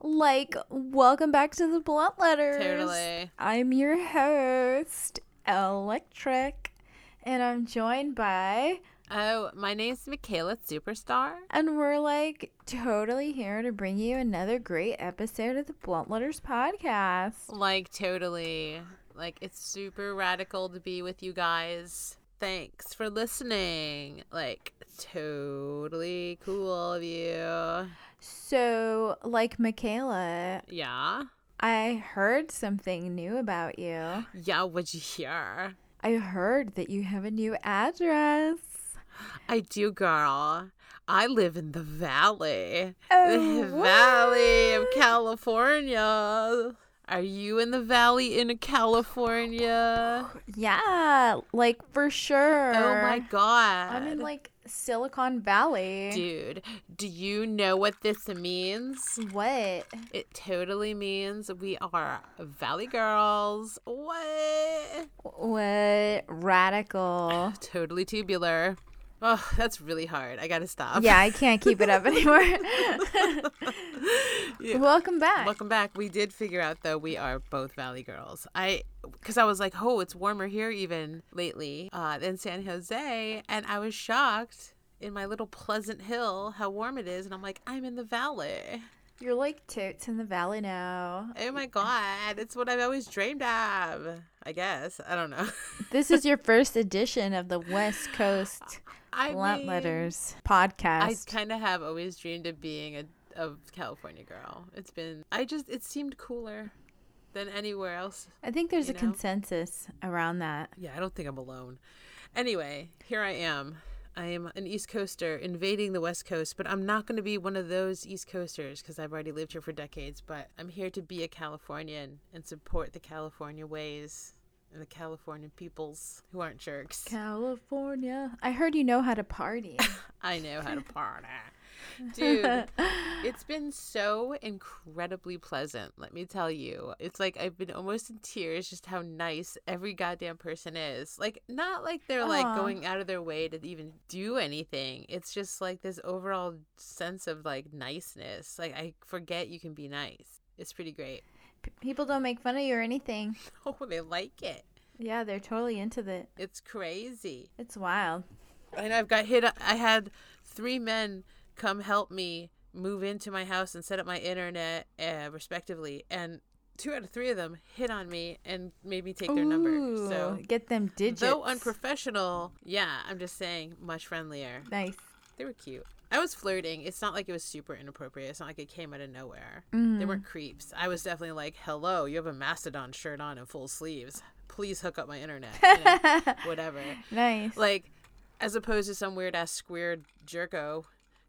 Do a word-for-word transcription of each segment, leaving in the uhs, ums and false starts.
Like, welcome back to The Blunt Letters. Totally. I'm your host, Electric, and I'm joined by... Oh, my name's Micaela Superstar. And we're, like, totally here to bring you another great episode of the Blunt Letters podcast. Like, totally. Like, it's super radical to be with you guys. Thanks for listening. Like, totally cool of you. So, like, Micaela. Yeah? I heard something new about you. Yeah, what'd you hear? I heard that you have a new address. I do, girl. I live in the valley. Oh, the what? Valley of California. Are you in the valley in California? Yeah, like for sure. Oh my God. I'm in like Silicon Valley. Dude, do you know what this means? What? It totally means we are valley girls. What? What? Radical. Totally tubular. Oh, that's really hard. I got to stop. Yeah, I can't keep it up anymore. Yeah. Welcome back. Welcome back. We did figure out, though, we are both valley girls. I, because I was like, oh, it's warmer here even lately uh, than San Jose. And I was shocked in my little Pleasant Hill how warm it is. And I'm like, I'm in the valley. You're like toots in the valley now. Oh, my God. It's what I've always dreamed of, I guess. I don't know. This is your first edition of the West Coast I Blunt mean, Letters podcast. I kind of have always dreamed of being a, a California girl. It's been, I just, it seemed cooler than anywhere else. I think there's a know? consensus around that. Yeah, I don't think I'm alone. Anyway, here I am. I am an East Coaster invading the West Coast, but I'm not going to be one of those East Coasters because I've already lived here for decades, but I'm here to be a Californian and support the California ways and the California peoples who aren't jerks. California. I heard you know how to party. I know how to party. Dude, it's been so incredibly pleasant, let me tell you. It's like I've been almost in tears just how nice every goddamn person is. Like, not like they're Aww. like going out of their way to even do anything. It's just like this overall sense of like niceness. Like, I forget you can be nice. It's pretty great. P- people don't make fun of you or anything. Oh, they like it. Yeah, they're totally into it. It's crazy. It's wild. And I've got hit. I had three men come help me move into my house and set up my internet, uh, respectively. And two out of three of them hit on me and made me take their Ooh, number. So get them digits. Though unprofessional, yeah, I'm just saying, much friendlier. Nice. They were cute. I was flirting. It's not like it was super inappropriate. It's not like it came out of nowhere. Mm. They weren't creeps. I was definitely like, hello, you have a Mastodon shirt on and full sleeves. Please hook up my internet. You know, whatever. Nice. Like, as opposed to some weird-ass squared jerko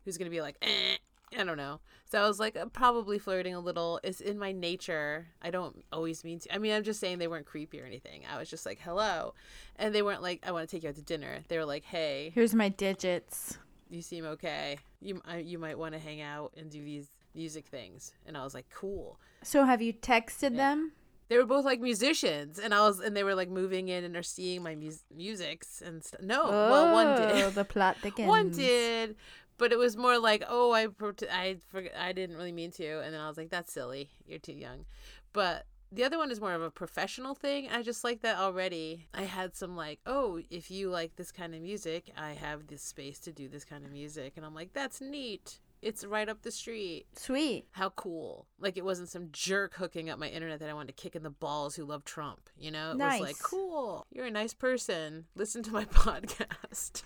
who's going to be like, eh, I don't know. So I was like, I'm probably flirting a little. It's in my nature. I don't always mean to. I mean, I'm just saying they weren't creepy or anything. I was just like, hello. And they weren't like, I want to take you out to dinner. They were like, hey. Here's my digits. You seem okay. You I, you might want to hang out and do these music things. And I was like, cool. So have you texted yeah. them? They were both like musicians, and I was, and they were like moving in and are seeing my mu- musics and stuff. No, oh, well, one did. The plot thickens. One did. But it was more like, oh, I I forgot, I didn't really mean to. And then I was like, that's silly. You're too young. But the other one is more of a professional thing. I just like that already. I had some like, oh, if you like this kind of music, I have this space to do this kind of music. And I'm like, that's neat. It's right up the street. Sweet. How cool. Like, it wasn't some jerk hooking up my internet that I wanted to kick in the balls who loved Trump. You know? It nice. was like, cool. You're a nice person. Listen to my podcast.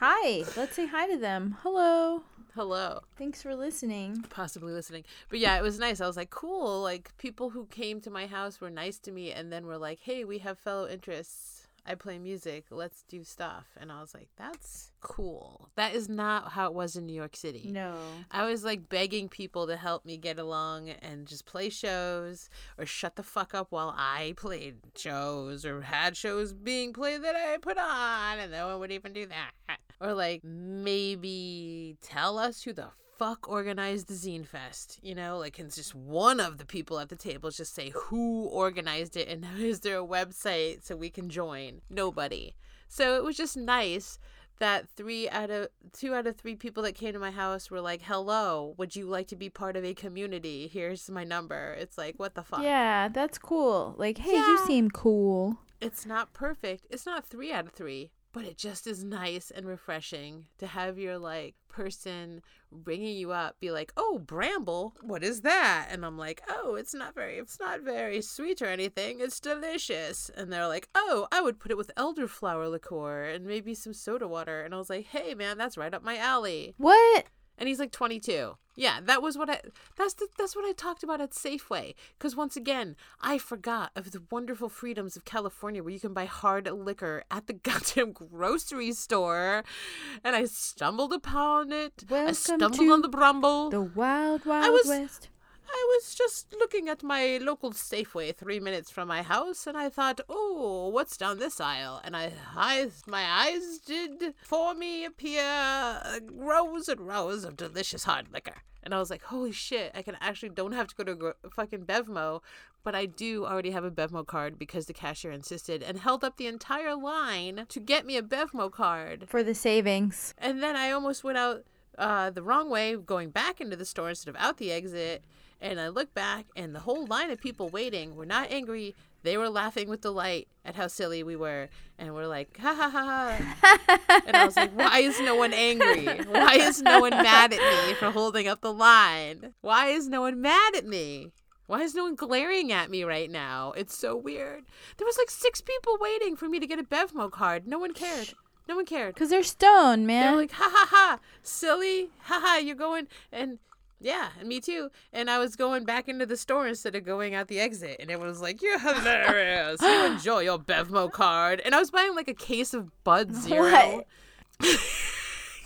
Hi. Let's say hi to them. Hello. Hello. Thanks for listening. Possibly listening. But yeah, it was nice. I was like, cool. Like, people who came to my house were nice to me and then were like, hey, we have fellow interests. I play music. Let's do stuff. And I was like, that's cool. That is not how it was in New York City. No. I was like begging people to help me get along and just play shows or shut the fuck up while I played shows or had shows being played that I put on and no one would even do that. Or like maybe tell us who the fuck organized the Zine Fest, you know, like, and just one of the people at the table just say who organized it and is there a website so we can join? Nobody. So it was just nice that three out of two out of three people that came to my house were like, hello, would you like to be part of a community? Here's my number. It's like, what the fuck? Yeah, that's cool. Like, hey, yeah. You seem cool. It's not perfect. It's not three out of three, but it just is nice and refreshing to have your, like, person ringing you up be like, oh, Bramble, what is that? And I'm like, oh, it's not very it's not very sweet or anything, it's delicious. And they're like, oh, I would put it with elderflower liqueur and maybe some soda water. And I was like, hey man, that's right up my alley. What? And he's like twenty-two. Yeah, that was what I that's the, that's what I talked about at Safeway, because once again, I forgot of the wonderful freedoms of California where you can buy hard liquor at the goddamn grocery store, and I stumbled upon it. Welcome I stumbled on the Bramble. The Wild Wild I was, West. I was just looking at my local Safeway three minutes from my house, and I thought, oh, what's down this aisle? And I, I my eyes did for me appear rows and rows of delicious hard liquor. And I was like, holy shit, I can actually don't have to go to a gro- fucking BevMo, but I do already have a BevMo card because the cashier insisted and held up the entire line to get me a BevMo card. For the savings. And then I almost went out uh, the wrong way, going back into the store instead of out the exit. And I look back, and the whole line of people waiting were not angry. They were laughing with delight at how silly we were. And we're like, ha, ha, ha, ha. And I was like, why is no one angry? Why is no one mad at me for holding up the line? Why is no one mad at me? Why is no one glaring at me right now? It's so weird. There was like six people waiting for me to get a BevMo card. No one cared. No one cared. Because they're stoned, man. They're like, ha, ha, ha, silly. Ha, ha, you're going and... Yeah, and me too. And I was going back into the store instead of going out the exit. And everyone was like, you're hilarious. You enjoy your BevMo card. And I was buying like a case of Bud Zero. What?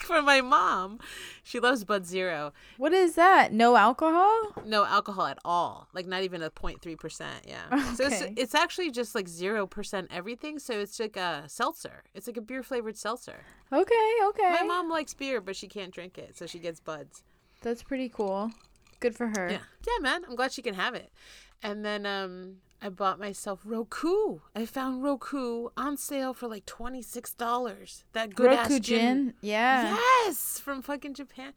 For my mom. She loves Bud Zero. What is that? No alcohol? No alcohol at all. Like not even a zero point three percent. Yeah. Okay. So it's, it's actually just like zero percent everything. So it's like a seltzer. It's like a beer flavored seltzer. Okay, okay. My mom likes beer, but she can't drink it. So she gets Buds. That's pretty cool. Good for her. Yeah. Yeah, man. I'm glad she can have it. And then um, I bought myself Roku. I found Roku on sale for like twenty-six dollars. That good Roku ass gin. gin. Yeah. Yes. From fucking Japan.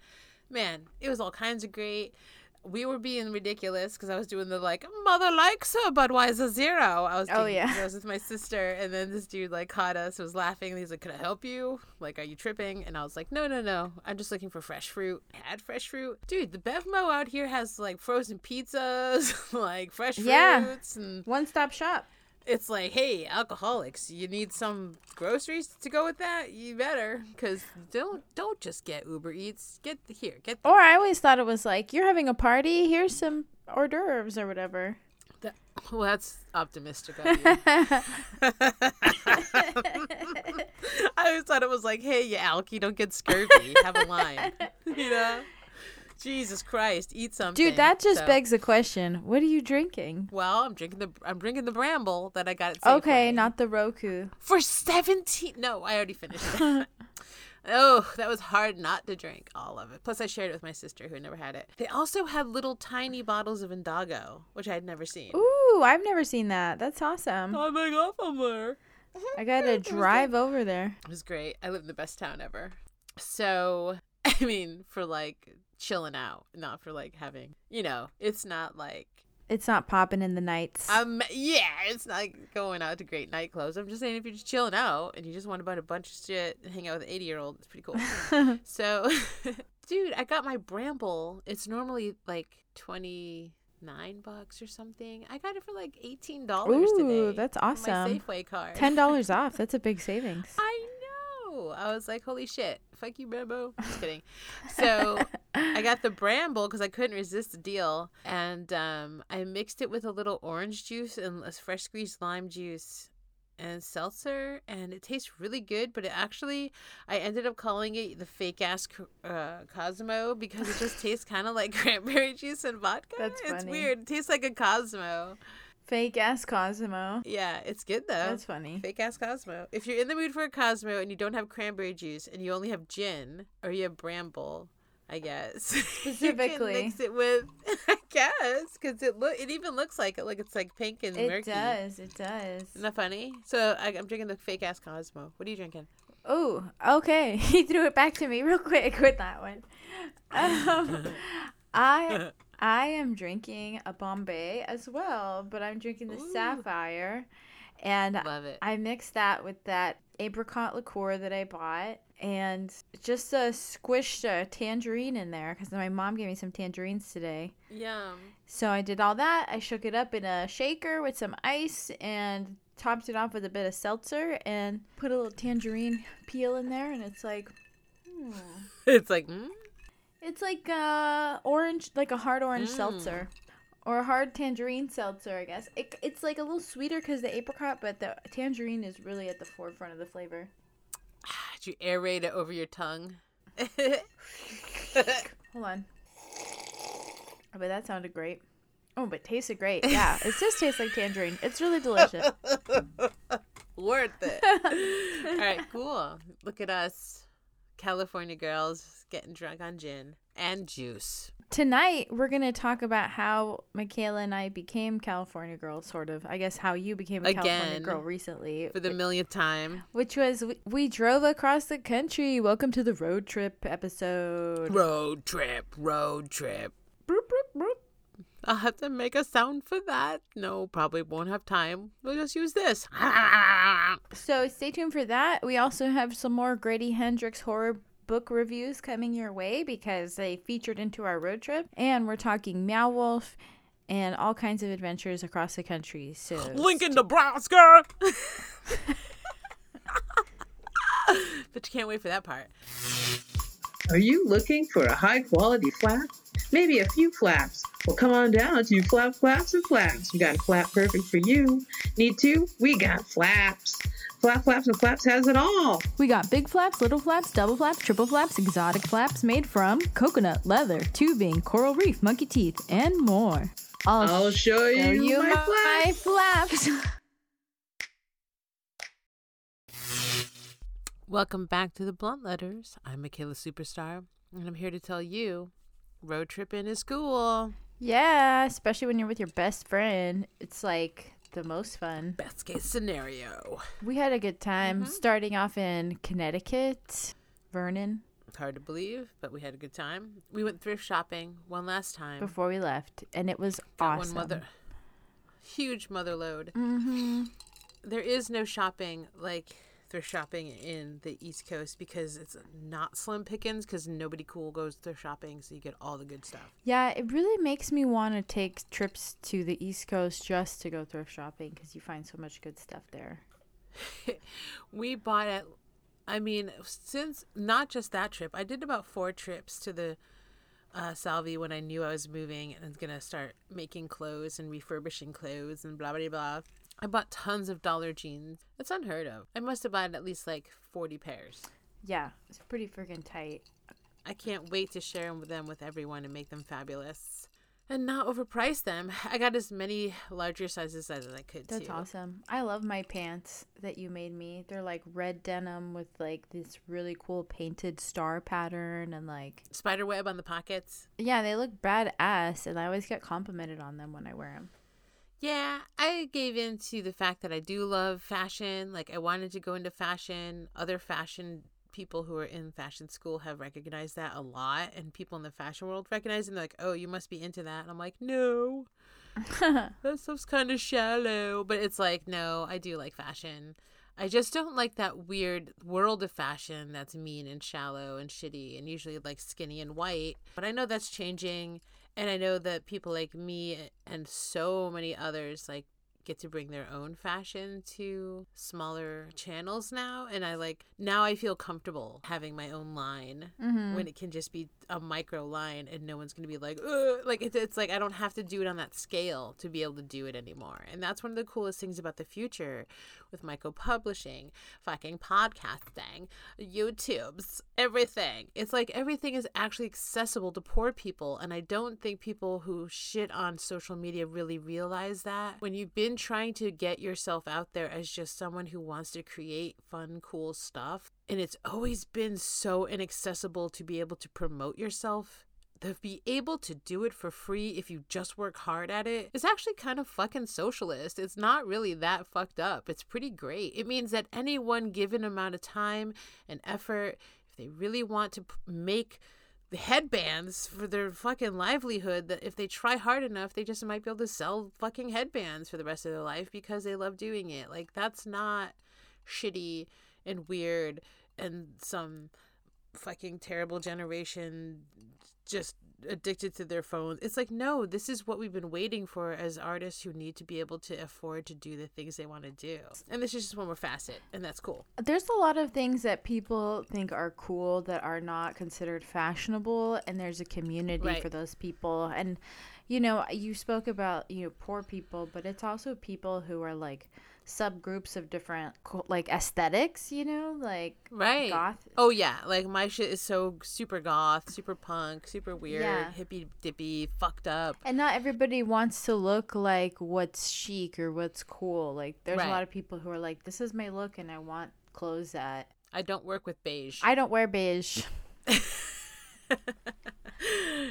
Man, it was all kinds of great. We were being ridiculous because I was doing the like, mother likes her Budweiser Zero. I was doing, oh, yeah. I was with my sister, and then this dude like caught us, was laughing, and he's like, could I help you? Like, are you tripping? And I was like, no, no, no. I'm just looking for fresh fruit. I had fresh fruit. Dude, the BevMo out here has like frozen pizzas, like fresh fruits. Yeah. And one-stop shop. It's like, hey, alcoholics, you need some groceries to go with that? You better, because don't don't just get Uber Eats. Get the, here. Get the. Or I always thought it was like, you're having a party, here's some hors d'oeuvres or whatever. That, well, that's optimistic of you. I always thought it was like, hey, you alky, don't get scurvy. Have a line. You know? Jesus Christ, eat something. Dude, that just so. begs a question. What are you drinking? Well, I'm drinking the I'm drinking the Bramble that I got at Safeway. Okay, not the Roku. For seventeen No, I already finished it. Oh, that was hard not to drink all of it. Plus, I shared it with my sister who had never had it. They also had little tiny bottles of Indago, which I had never seen. Ooh, I've never seen that. That's awesome. I may go somewhere. I got to drive over there. It was great. I live in the best town ever. So, I mean, for like... chilling out, not for like having, you know, it's not like it's not popping in the nights. Um yeah, it's not like going out to great nightclubs. I'm just saying, if you're just chilling out and you just want to buy a bunch of shit and hang out with an eighty year old, it's pretty cool. So dude, I got my Bramble. It's normally like twenty-nine bucks or something. I got it for like eighteen dollars today. Ooh, that's awesome. My Safeway card. ten dollars off. That's a big savings. I know. I was like, holy shit, fuck you, Bramble. Just kidding. So I got the Bramble because I couldn't resist the deal, and um, I mixed it with a little orange juice and a fresh squeezed lime juice and seltzer, and it tastes really good. But it actually, I ended up calling it the fake ass uh, Cosmo because it just tastes kind of like cranberry juice and vodka. That's funny. It's weird. It tastes like a Cosmo. Fake ass Cosmo. Yeah, it's good though. That's funny. Fake ass Cosmo. If you're in the mood for a Cosmo and you don't have cranberry juice and you only have gin, or you have Bramble, I guess. Specifically, you can mix it with, I guess, because it look it even looks like it, like it's like pink and it murky. It does. It does. Isn't that funny? So I, I'm drinking the fake ass Cosmo. What are you drinking? Oh, okay. He threw it back to me real quick with that one. Um, I I am drinking a Bombay as well, but I'm drinking the Ooh. Sapphire. And Love it. I mixed that with that apricot liqueur that I bought and just uh, squished a tangerine in there because my mom gave me some tangerines today. Yum. So I did all that. I shook it up in a shaker with some ice and topped it off with a bit of seltzer and put a little tangerine peel in there, and it's like hmm. It's like mm? It's like uh orange, like a hard orange mm. seltzer or a hard tangerine seltzer, I guess. It, it's like a little sweeter because the apricot, but the tangerine is really at the forefront of the flavor. Did you aerate it over your tongue? Hold on. Oh, but that sounded great. Oh, but tasted great. Yeah, it just tastes like tangerine. It's really delicious. Worth it. All right, cool. Look at us, California girls, getting drunk on gin and juice. Tonight, we're going to talk about how Micaela and I became California girls, sort of. I guess how you became a Again, California girl recently. For the which, millionth time. Which was, we, we drove across the country. Welcome to the road trip episode. Road trip, road trip. Broop, broop, broop. I'll have to make a sound for that. No, probably won't have time. We'll just use this. So stay tuned for that. We also have some more Grady Hendrix horror book reviews coming your way because they featured into our road trip. And we're talking Meow Wolf and all kinds of adventures across the country. So Lincoln, Nebraska! But you can't wait for that part. Are you looking for a high-quality flap? Maybe a few flaps. Well, come on down to Flap Flaps and Flaps. We got a flap perfect for you. Need two? We got flaps. Flap Flaps and Flaps has it all. We got big flaps, little flaps, double flaps, triple flaps, exotic flaps made from coconut, leather, tubing, coral reef, monkey teeth, and more. I'll, I'll show you, show you my, my flaps. flaps. Welcome back to The Blunt Letters. I'm Micaela Superstar, and I'm here to tell you road tripping is cool. Yeah, especially when you're with your best friend. It's like the most fun. Best case scenario. We had a good time mm-hmm. starting off in Connecticut, Vernon. It's hard to believe, but we had a good time. We went thrift shopping one last time. Before we left, and it was Got awesome. One mother, huge mother load. Mm-hmm. There is no shopping like thrift shopping in the East Coast because it's not slim pickings because nobody cool goes thrift shopping, so you get all the good stuff. Yeah, it really makes me want to take trips to the East Coast just to go thrift shopping because you find so much good stuff there. We bought it. I mean, since not just that trip, I did about four trips to the uh, Salvi when I knew I was moving and was going to start making clothes and refurbishing clothes and blah, blah, blah. I bought tons of dollar jeans. That's unheard of. I must have bought at least like forty pairs. Yeah, it's pretty freaking tight. I can't wait to share them with everyone and make them fabulous and not overprice them. I got as many larger sizes as I could. That's too. Awesome. I love my pants that you made me. They're like red denim with like this really cool painted star pattern and like spider web on the pockets. Yeah, they look badass, and I always get complimented on them when I wear them. Yeah, I gave in to the fact that I do love fashion. Like, I wanted to go into fashion. Other fashion people who are in fashion school have recognized that a lot. And people in the fashion world recognize it. And they're like, oh, you must be into that. And I'm like, no. That stuff's kind of shallow. But it's like, no, I do like fashion. I just don't like that weird world of fashion that's mean and shallow and shitty and usually, like, skinny and white. But I know that's changing. And I know that people like me and so many others like get to bring their own fashion to smaller channels now. And I like now I feel comfortable having my own line mm-hmm. when it can just be a micro line and no one's going to be like, ugh. Like it's, it's like I don't have to do it on that scale to be able to do it anymore. And that's one of the coolest things about the future with micro-publishing, fucking podcasting, YouTubes, everything. It's like everything is actually accessible to poor people. And I don't think people who shit on social media really realize that when you've been trying to get yourself out there as just someone who wants to create fun, cool stuff. And it's always been so inaccessible to be able to promote yourself to be able to do it for free if you just work hard at it is actually kind of fucking socialist. It's not really that fucked up. It's pretty great. It means that any one given amount of time and effort, if they really want to make headbands for their fucking livelihood, that if they try hard enough, they just might be able to sell fucking headbands for the rest of their life because they love doing it. Like, that's not shitty and weird and some fucking terrible generation just addicted to their phones. It's like, no, this is what we've been waiting for as artists who need to be able to afford to do the things they want to do. And this is just one more facet, and that's cool. There's a lot of things that people think are cool that are not considered fashionable, and there's a community right. for those people. And, you know, you spoke about, you know, poor people, but it's also people who are like subgroups of different like aesthetics, you know, like right goth. Oh yeah, like my shit is so super goth, super punk, super weird, yeah. hippy dippy, fucked up, and not everybody wants to look like what's chic or what's cool. Like there's right. a lot of people who are like, this is my look and I want clothes that I don't work with beige, I don't wear beige.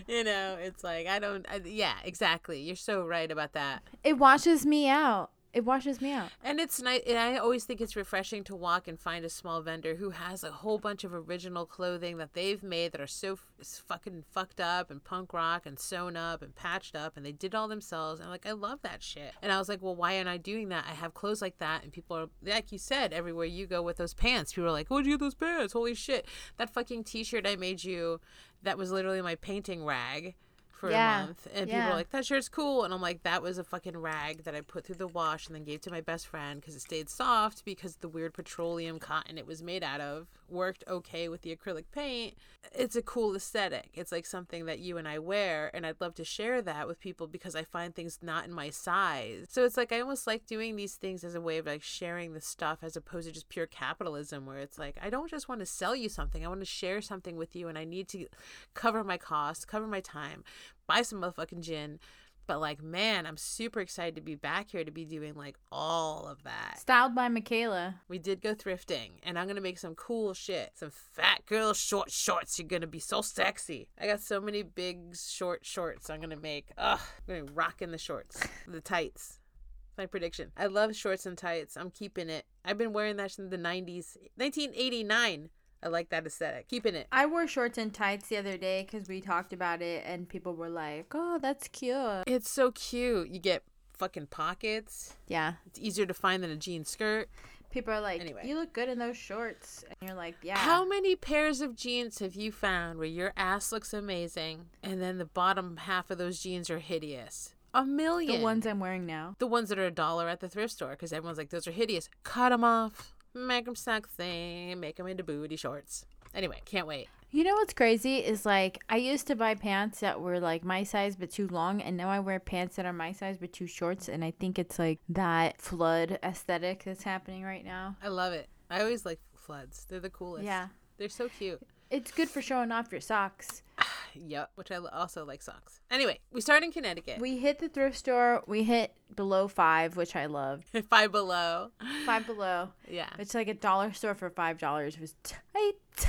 You know, it's like I don't I, yeah, exactly, you're so right about that. It washes me out. It washes me out. And it's nice. And I always think it's refreshing to walk and find a small vendor who has a whole bunch of original clothing that they've made that are so f- fucking fucked up and punk rock and sewn up and patched up. And they did all themselves. And I'm like, I love that shit. And I was like, well, why am I doing that? I have clothes like that. And people are, like you said, everywhere you go with those pants, people are like, where'd you get those pants? Holy shit. That fucking t-shirt I made you that was literally my painting rag. For yeah. a month, and yeah. people are like, that shirt's cool, and I'm like, that was a fucking rag that I put through the wash and then gave to my best friend because it stayed soft because the weird petroleum cotton it was made out of worked okay with the acrylic paint. It's a cool aesthetic. It's like something that you and I wear, and I'd love to share that with people because I find things not in my size. So it's like I almost like doing these things as a way of like sharing the stuff as opposed to just pure capitalism, where it's like I don't just want to sell you something, I want to share something with you, and I need to cover my costs, cover my time, buy some motherfucking gin. But like, man, I'm super excited to be back here to be doing like all of that. Styled by Micaela. We did go thrifting, and I'm gonna make some cool shit. Some fat girl short shorts. You're gonna be so sexy. I got so many big short shorts I'm gonna make. Ugh, I'm gonna be rocking the shorts, the tights. My prediction. I love shorts and tights. I'm keeping it. I've been wearing that since the nineties, nineteen eighty-nine. I like that aesthetic. Keeping it. I wore shorts and tights the other day because we talked about it and people were like, oh, that's cute. It's so cute. You get fucking pockets. Yeah. It's easier to find than a jean skirt. People are like, anyway. You look good in those shorts. And you're like, yeah. How many pairs of jeans have you found where your ass looks amazing and then the bottom half of those jeans are hideous? A million. The ones I'm wearing now. The ones that are a dollar at the thrift store because everyone's like, those are hideous. Cut them off. Make them sexy, make them into booty shorts. Anyway, can't wait. You know what's crazy is like I used to buy pants that were like my size but too long, and now I wear pants that are my size but too shorts, and I think it's like that flood aesthetic that's happening right now. I love it. I always like floods. They're the coolest. Yeah. They're so cute. It's good for showing off your socks. Yep, which I also like socks. Anyway, we start in Connecticut. We hit the thrift store. We hit Below Five, which I loved. Five Below. Five Below. Yeah. It's like a dollar store for five dollars. It was tight. We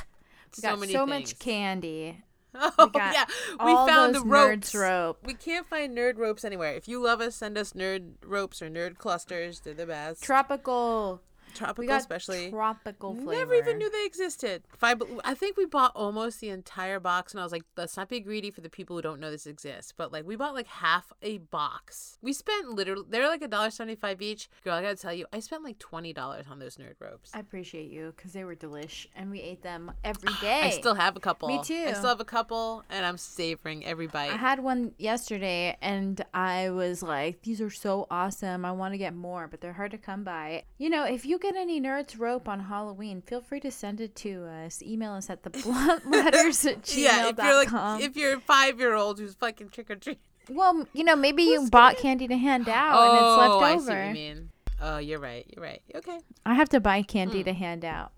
so got many so things. Much candy. Oh, we yeah. We found the ropes. Nerds rope. We can't find nerd ropes anywhere. If you love us, send us nerd ropes or nerd clusters. They're the best. Tropical. Tropical, we got especially tropical flavor. Never even knew they existed. Five, I think we bought almost the entire box, and I was like, "Let's not be greedy for the people who don't know this exists." But like, we bought like half a box. We spent literally—they're like a dollar seventy-five each. Girl, I gotta tell you, I spent like twenty dollars on those nerd ropes. I appreciate you because they were delish, and we ate them every day. I still have a couple. Me too. I still have a couple, and I'm savoring every bite. I had one yesterday, and I was like, "These are so awesome! I want to get more, but they're hard to come by." You know, if you get any nerds rope on Halloween, feel free to send it to us. Email us at the blunt letters at gmail dot com. Yeah, if you're like, if you're a five-year-old who's fucking trick-or-treating. Well, you know, maybe you bought candy to hand out oh, and it's left over. Oh, I see what you mean. Oh, you're right. You're right. Okay. I have to buy candy hmm. to hand out.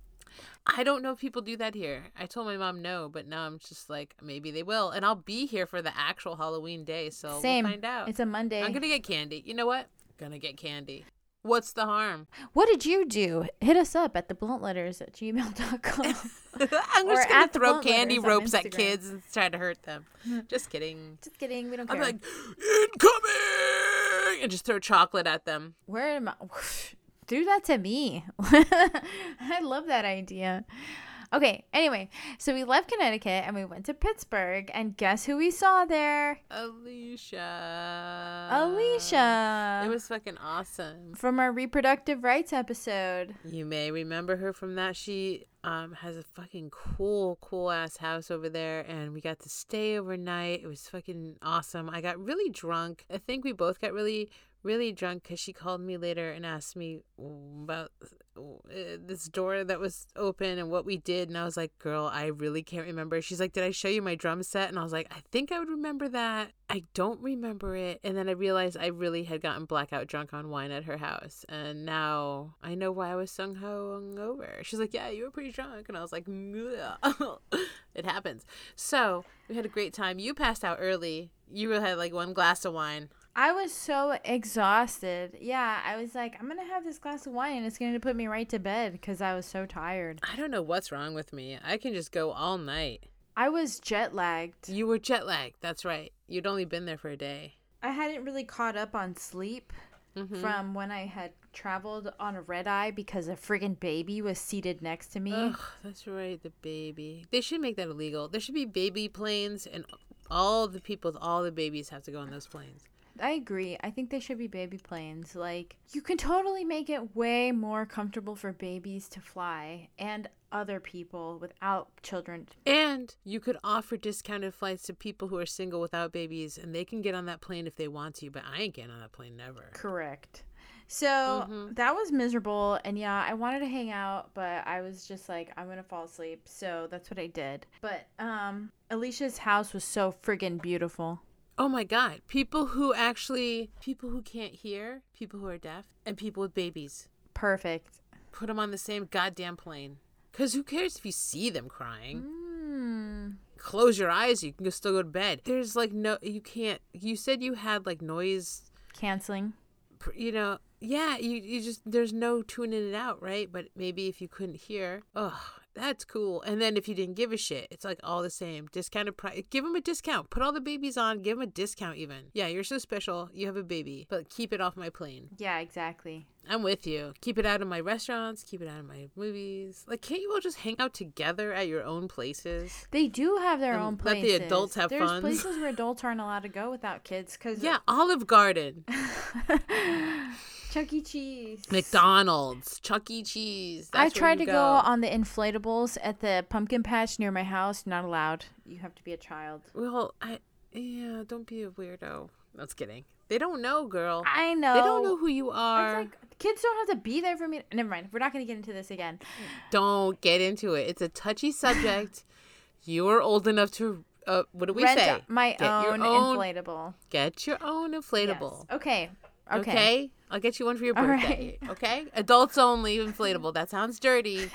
I don't know if people do that here. I told my mom no, but now I'm just like, maybe they will. And I'll be here for the actual Halloween day, so Same. We'll find out. It's a Monday. I'm going to get candy. You know what? Going to get candy. What's the harm? What did you do? Hit us up at the blunt letters at gmail dot com. I'm just going to throw candy ropes at kids and try to hurt them. Just kidding. Just kidding. We don't care. I'm like, incoming! And just throw chocolate at them. Where am I? Do that to me. I love that idea. Okay, anyway. So we left Connecticut and we went to Pittsburgh. And guess who we saw there? Alecia. Alecia. It was fucking awesome. From our reproductive rights episode. You may remember her from that. She um, has a fucking cool, cool ass house over there. And we got to stay overnight. It was fucking awesome. I got really drunk. I think we both got really really drunk because she called me later and asked me about this door that was open and what we did, and I was like, girl, I really can't remember. She's like, did I show you my drum set? And I was like, I think I would remember that. I don't remember it. And then I realized I really had gotten blackout drunk on wine at her house, and now I know why I was so hungover. She's like, yeah, you were pretty drunk. And I was like, it happens. So we had a great time. You passed out early. You really had like one glass of wine. I was so exhausted. Yeah, I was like, I'm going to have this glass of wine and it's going to put me right to bed because I was so tired. I don't know what's wrong with me. I can just go all night. I was jet lagged. You were jet lagged. That's right. You'd only been there for a day. I hadn't really caught up on sleep mm-hmm. from when I had traveled on a red eye because a friggin' baby was seated next to me. Ugh, that's right. The baby. They should make that illegal. There should be baby planes and all the people with all the babies have to go on those planes. I agree. I think they should be baby planes. Like, you can totally make it way more comfortable for babies to fly and other people without children. And you could offer discounted flights to people who are single without babies, and they can get on that plane if they want to, but I ain't getting on that plane never. Correct. So mm-hmm. that was miserable. And yeah, I wanted to hang out, but I was just like, I'm going to fall asleep. So that's what I did. But um, Alecia's house was so friggin' beautiful. Oh my God, people who actually, people who can't hear, people who are deaf, and people with babies. Perfect. Put them on the same goddamn plane. Because who cares if you see them crying? Mm. Close your eyes, you can still go to bed. There's like no, you can't, you said you had like noise. Canceling. You know, yeah, you, you just, there's no tuning it out, right? But maybe if you couldn't hear, ugh. That's cool. And then if you didn't give a shit, it's like all the same. Discounted price. Give them a discount. Put all the babies on. Give them a discount even. Yeah, you're so special. You have a baby. But keep it off my plane. Yeah, exactly. I'm with you. Keep it out of my restaurants. Keep it out of my movies. Like, can't you all just hang out together at your own places? They do have their own places. Let the adults have fun. There's places where adults aren't allowed to go without kids. Cause yeah, Olive Garden. Chuck E. Cheese. McDonald's. Chuck E. Cheese. That's I tried to go. go on the inflatables at the pumpkin patch near my house. Not allowed. You have to be a child. Well, I yeah, don't be a weirdo. That's kidding. They don't know, girl. I know. They don't know who you are. It's like, kids don't have to be there for me. Never mind. We're not going to get into this again. Don't get into it. It's a touchy subject. You are old enough to... Uh, what do we Rent say? my get own, own inflatable. Get your own inflatable. Yes. Okay. Okay. Okay, I'll get you one for your birthday. Right. Okay, adults only inflatable. That sounds dirty.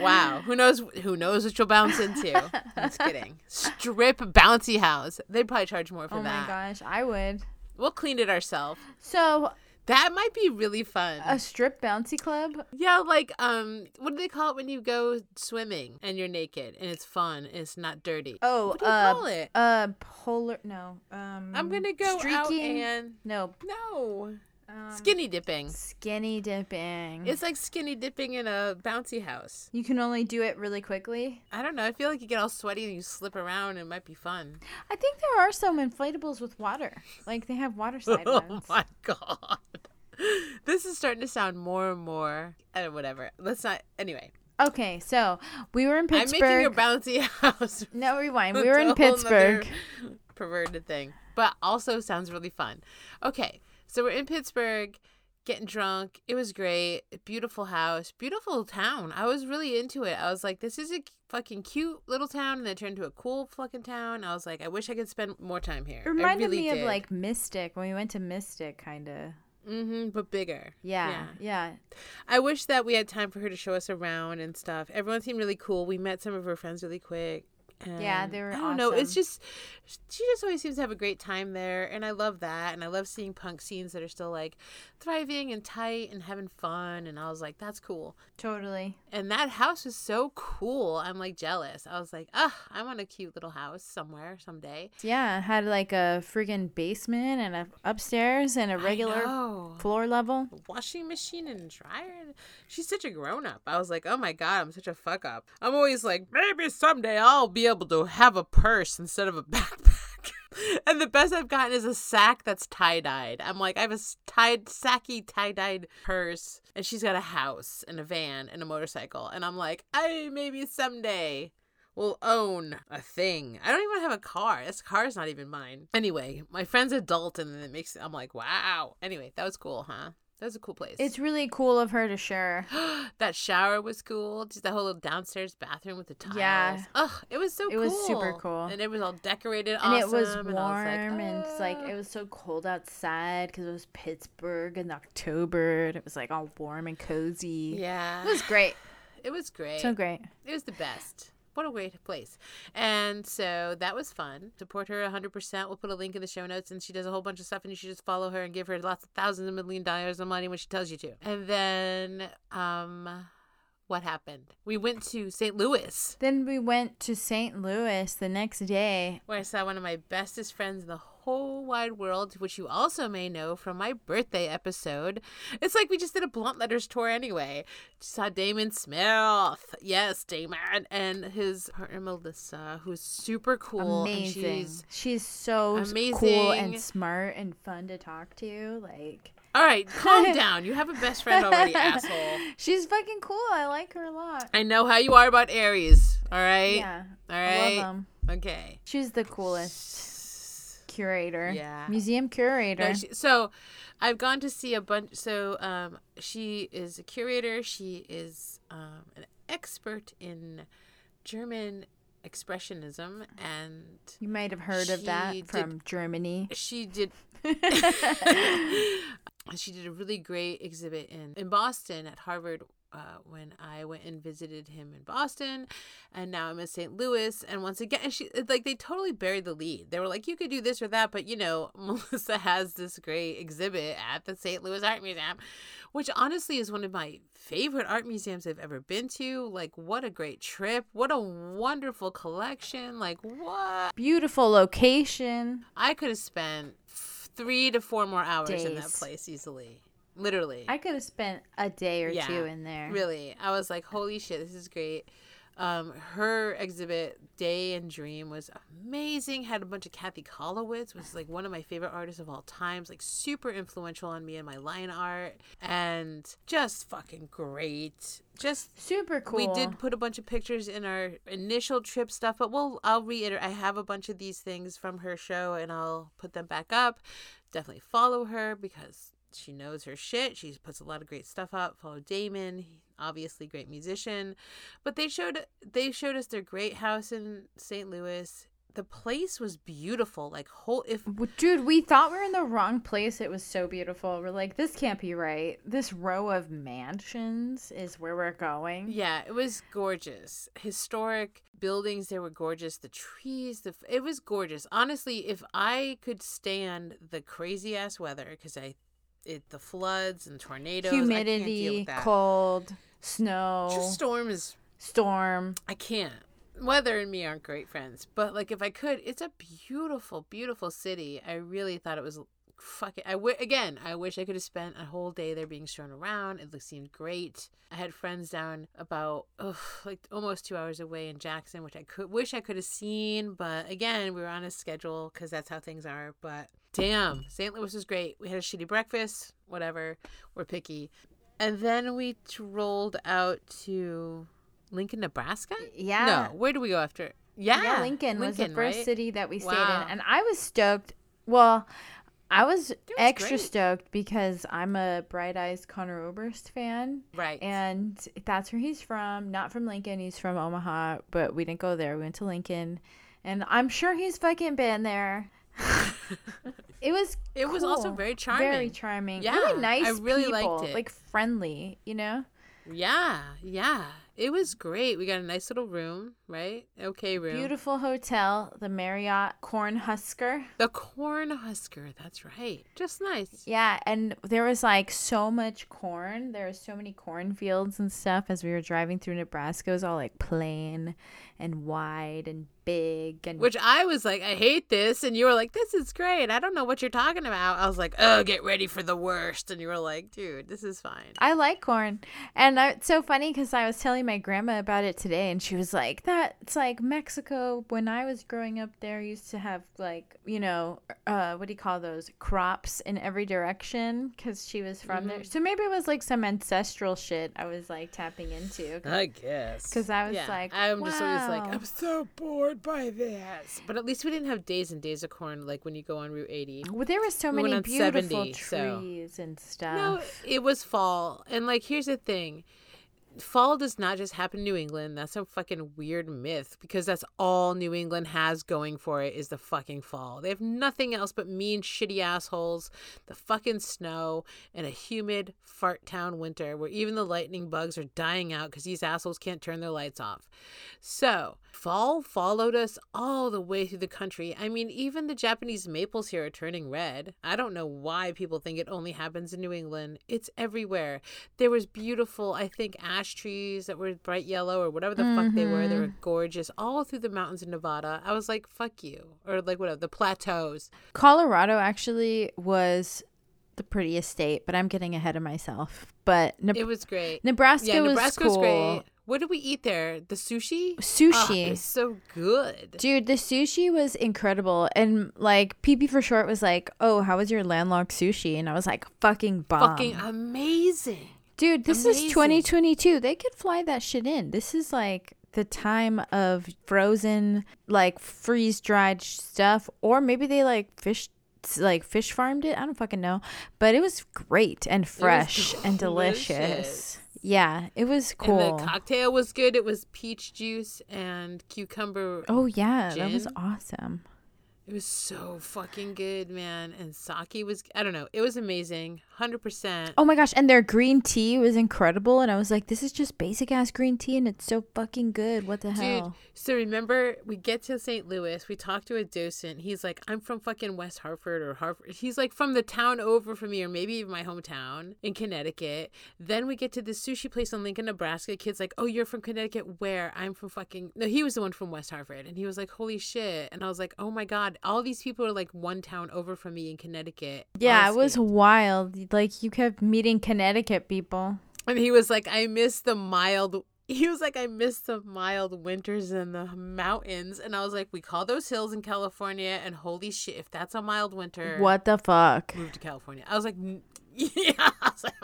Wow, who knows? Who knows what you'll bounce into? Just kidding. Strip bouncy house. They'd probably charge more for oh that. Oh my gosh, I would. We'll clean it ourselves. So that might be really fun. A strip bouncy club? Yeah, like um, what do they call it when you go swimming and you're naked and it's fun? And it's not dirty. Oh, what do you uh, call it? Uh, polar. No. Um, I'm gonna go streaking? out and no, no. Um, skinny dipping. Skinny dipping. It's like skinny dipping in a bouncy house. You can only do it really quickly. I don't know. I feel like you get all sweaty and you slip around. And it might be fun. I think there are some inflatables with water. Like they have water slide ones. Oh my God. This is starting to sound more and more. I don't know, whatever. Let's not. Anyway. Okay, so we were in Pittsburgh. I'm making your bouncy house. No, rewind. We were in Pittsburgh. Perverted thing. But also sounds really fun. Okay. So we're in Pittsburgh, getting drunk. It was great. Beautiful house. Beautiful town. I was really into it. I was like, this is a fucking cute little town. And then it turned into a cool fucking town. I was like, I wish I could spend more time here. It reminded really me did. of like Mystic. When we went to Mystic, kind of. Mm-hmm, but bigger. Yeah, yeah, yeah. I wish that we had time for her to show us around and stuff. Everyone seemed really cool. We met some of her friends really quick. And yeah, they were I don't awesome. know. It's just she just always seems to have a great time there, and I love that. And I love seeing punk scenes that are still like thriving and tight and having fun. And I was like, that's cool. Totally. And that house is so cool. I'm like jealous. I was like, ah, oh, I want a cute little house somewhere someday. Yeah, it had like a friggin' basement and a upstairs and a regular floor level washing machine and dryer. She's such a grown up. I was like, oh my god, I'm such a fuck up. I'm always like, maybe someday I'll be able to have a purse instead of a backpack. And the best I've gotten is a sack that's tie-dyed. I'm like, I have a tied, sacky tie-dyed purse, and she's got a house and a van and a motorcycle. And I'm like, I maybe someday will own a thing. I don't even have a car. This car is not even mine. Anyway, my friend's adult, and it makes, I'm like, wow. Anyway, that was cool, huh? That was a cool place. It's really cool of her to share. That shower was cool. Just that whole little downstairs bathroom with the tiles. Yeah. Ugh, it was so it cool. It was super cool. And it was all decorated and awesome. And it was warm. And, I was like, oh. and it's like, it was so cold outside because it was Pittsburgh in October. And it was like all warm and cozy. Yeah. It was great. It was great. So great. It was the best. What a great place. And so that was fun. Support her one hundred percent. We'll put a link in the show notes, and she does a whole bunch of stuff, and you should just follow her and give her lots of thousands and million dollars of money when she tells you to. And then um, what happened? We went to Saint Louis. Then we went to Saint Louis the next day, where I saw one of my bestest friends in the whole wide world, which you also may know from my birthday episode. It's like we just did a Blunt Letters tour anyway. Just saw Damon Smith. Yes, Damon. And his partner, Melissa, who's super cool. Amazing. And she's, she's so amazing. Cool and smart and fun to talk to. Like... All right, calm down. You have a best friend already, asshole. She's fucking cool. I like her a lot. I know how you are about Aries. All right? Yeah. All right? I love them. Okay. She's the coolest. Curator. Yeah. Museum curator. No, she, so I've gone to see a bunch. So um, she is a curator. She is um, an expert in German expressionism. And you might have heard of that did, from Germany. She did. She did a really great exhibit in, in Boston at Harvard Uh, when I went and visited him in Boston, and now I'm in Saint Louis. And once again, and she like they totally buried the lead. They were like, you could do this or that, but you know, Melissa has this great exhibit at the Saint Louis Art Museum, which honestly is one of my favorite art museums I've ever been to. Like, what a great trip. What a wonderful collection. Like, what beautiful location. I could have spent three to four more hours Days. in that place easily. Literally. I could have spent a day or yeah, two in there. Really. I was like, holy shit, this is great. Um, her exhibit, Day and Dream, was amazing. Had a bunch of Kathy Collowitz, which is like one of my favorite artists of all times. Like super influential on me and my line art. And just fucking great. Just super cool. We did put a bunch of pictures in our initial trip stuff, but we'll I'll reiterate. I have a bunch of these things from her show, and I'll put them back up. Definitely follow her because... she knows her shit. She puts a lot of great stuff up. Follow Damon, he, obviously great musician. But they showed they showed us their great house in Saint Louis. The place was beautiful. Like whole if dude, we thought we were in the wrong place. It was so beautiful. We're like, this can't be right. This row of mansions is where we're going. Yeah, it was gorgeous. Historic buildings. They were gorgeous. The trees. The it was gorgeous. Honestly, if I could stand the crazy ass weather, because I. It the floods and tornadoes, humidity, I can't deal with that. Cold, snow, just storm is storm. I can't. Weather and me aren't great friends, but like if I could, it's a beautiful, beautiful city. I really thought it was fucking. I w- again, I wish I could have spent a whole day there being shown around. It seemed great. I had friends down about ugh, like almost two hours away in Jackson, which I could wish I could have seen, but again, we were on a schedule because that's how things are. But. Damn, Saint Louis was great. We had a shitty breakfast, whatever. We're picky. And then we rolled out to Lincoln, Nebraska? Yeah. No, where do we go after? Yeah. Yeah, Lincoln, Lincoln was the first right? city that we stayed wow. in. And I was stoked. Well, I was, was extra great. stoked because I'm a Bright Eyes Connor Oberst fan. Right. And that's where he's from. Not from Lincoln. He's from Omaha. But we didn't go there. We went to Lincoln. And I'm sure he's fucking been there. It was it cool. was also very charming very charming yeah, really nice I really people, liked it like friendly you know yeah yeah it was great. We got a nice little room right? Okay room. Beautiful hotel, the Marriott Cornhusker. The Cornhusker, that's right. Just nice. Yeah, and there was like so much corn. There was so many cornfields and stuff as we were driving through Nebraska. It was all like plain and wide and big. And Which I was like, I hate this. And you were like, this is great. I don't know what you're talking about. I was like, oh, get ready for the worst. And you were like, dude, this is fine. I like corn. And I, it's so funny because I was telling my grandma about it today and she was like, that. It's like Mexico when I was growing up there used to have like, you know, uh, what do you call those crops in every direction because she was from mm-hmm. there. So maybe it was like some ancestral shit I was like tapping into. I guess. Because I was yeah. like, I'm wow. just always like, I'm so bored by this. But at least we didn't have days and days of corn like when you go on Route eighty. Well, there were so we many beautiful seventy, trees so. And stuff. No, it was fall. And like, here's the thing. Fall does not just happen in New England. That's a fucking weird myth because that's all New England has going for it is the fucking fall. They have nothing else but mean, shitty assholes, the fucking snow, and a humid fart town winter where even the lightning bugs are dying out because these assholes can't turn their lights off. So fall followed us all the way through the country. I mean, even the Japanese maples here are turning red. I don't know why people think it only happens in New England. It's everywhere. There was beautiful, I think, ash trees that were bright yellow or whatever the mm-hmm. fuck they were. They were gorgeous all through the mountains in Nevada. I was like, fuck you. Or like whatever, the plateaus. Colorado actually was the prettiest state, but I'm getting ahead of myself. But ne- it was great. Nebraska, yeah, was Nebraska cool. Was great. What did we eat there? The sushi? Sushi. Oh, it's so good. Dude, the sushi was incredible. And like P P for short was like, oh, how was your landlocked sushi? And I was like, fucking bomb. Fucking amazing. Dude, this Amazing. Is twenty twenty-two. They could fly that shit in. This is like the time of frozen, like freeze-dried stuff. Or maybe they like fish like fish farmed it. I don't fucking know. But it was great and fresh and delicious. Yeah, it was cool. And the cocktail was good. It was peach juice and cucumber Oh, yeah. Gin. That was awesome. It was so fucking good, man. And sake was, I don't know. It was amazing. one hundred percent. Oh my gosh. And their green tea was incredible. And I was like, this is just basic ass green tea. And it's so fucking good. What the Dude, hell? So remember, we get to Saint Louis. We talk to a docent. He's like, I'm from fucking West Hartford or Hartford. He's like from the town over from me or maybe even my hometown in Connecticut. Then we get to this sushi place in Lincoln, Nebraska. Kid's like, oh, you're from Connecticut. Where? I'm from fucking. No, he was the one from West Hartford. And he was like, holy shit. And I was like, oh my God. All these people are like one town over from me in Connecticut. Yeah, honestly. It was wild. Like you kept meeting Connecticut people. And he was like, I miss the mild. He was like, I miss the mild winters and the mountains. And I was like, we call those hills in California. And holy shit, if that's a mild winter. What the fuck? Move to California. I was like, yeah. I was like,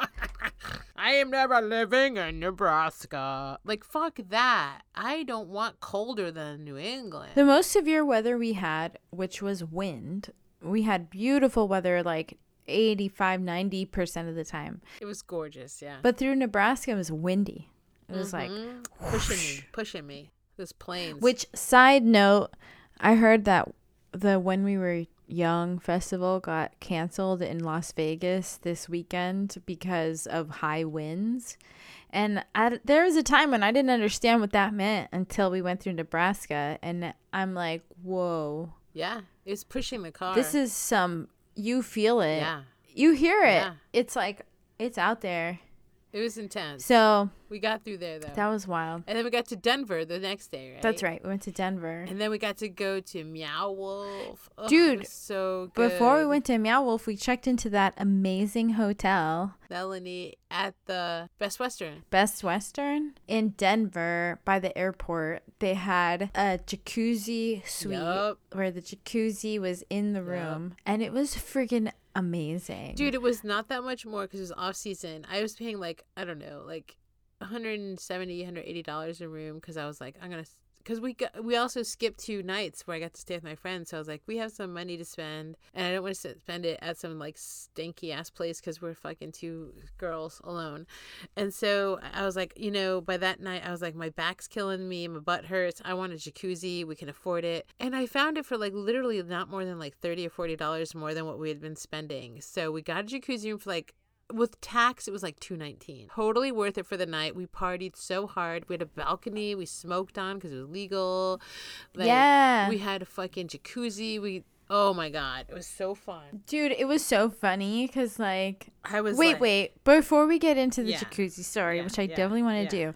I am never living in Nebraska. Like, fuck that. I don't want colder than New England. The most severe weather we had, which was wind, we had beautiful weather like eighty-five, ninety percent of the time. It was gorgeous, yeah. But through Nebraska, it was windy. It was mm-hmm. like pushing me, pushing me. This plains. Which, side note, I heard that the when we were Young Festival got canceled in Las Vegas this weekend because of high winds. And I, there was a time when I didn't understand what that meant until we went through Nebraska. And I'm like, whoa. Yeah, it's pushing the car. This is some, you feel it. Yeah. You hear it. Yeah. It's like, it's out there. It was intense. So we got through there, though. That was wild. And then we got to Denver the next day, right? That's right. We went to Denver. And then we got to go to Meow Wolf. Oh, dude. So good. Before we went to Meow Wolf, we checked into that amazing hotel. Melanie at the Best Western. Best Western. In Denver, by the airport, they had a jacuzzi suite yep. where the jacuzzi was in the room. Yep. And it was freaking amazing. Dude, it was not that much more because it was off season. I was paying like, I don't know, like one hundred seventy dollars, one hundred eighty dollars a room because I was like, I'm going to, because we got, we also skipped two nights where I got to stay with my friends. So I was like, we have some money to spend and I don't want to spend it at some like stinky ass place because we're fucking two girls alone. And so I was like, you know, by that night, I was like, my back's killing me. My butt hurts. I want a jacuzzi. We can afford it. And I found it for like literally not more than like thirty dollars or forty dollars more than what we had been spending. So we got a jacuzzi room for like With tax, it was like two nineteen. Totally worth it for the night. We partied so hard. We had a balcony. We smoked on because it was legal. Like, yeah. We had a fucking jacuzzi. We... Oh, my God. It was so fun. Dude, it was so funny because, like... I was Wait, like, wait. Before we get into the yeah, jacuzzi story, yeah, which I yeah, definitely want to yeah. do,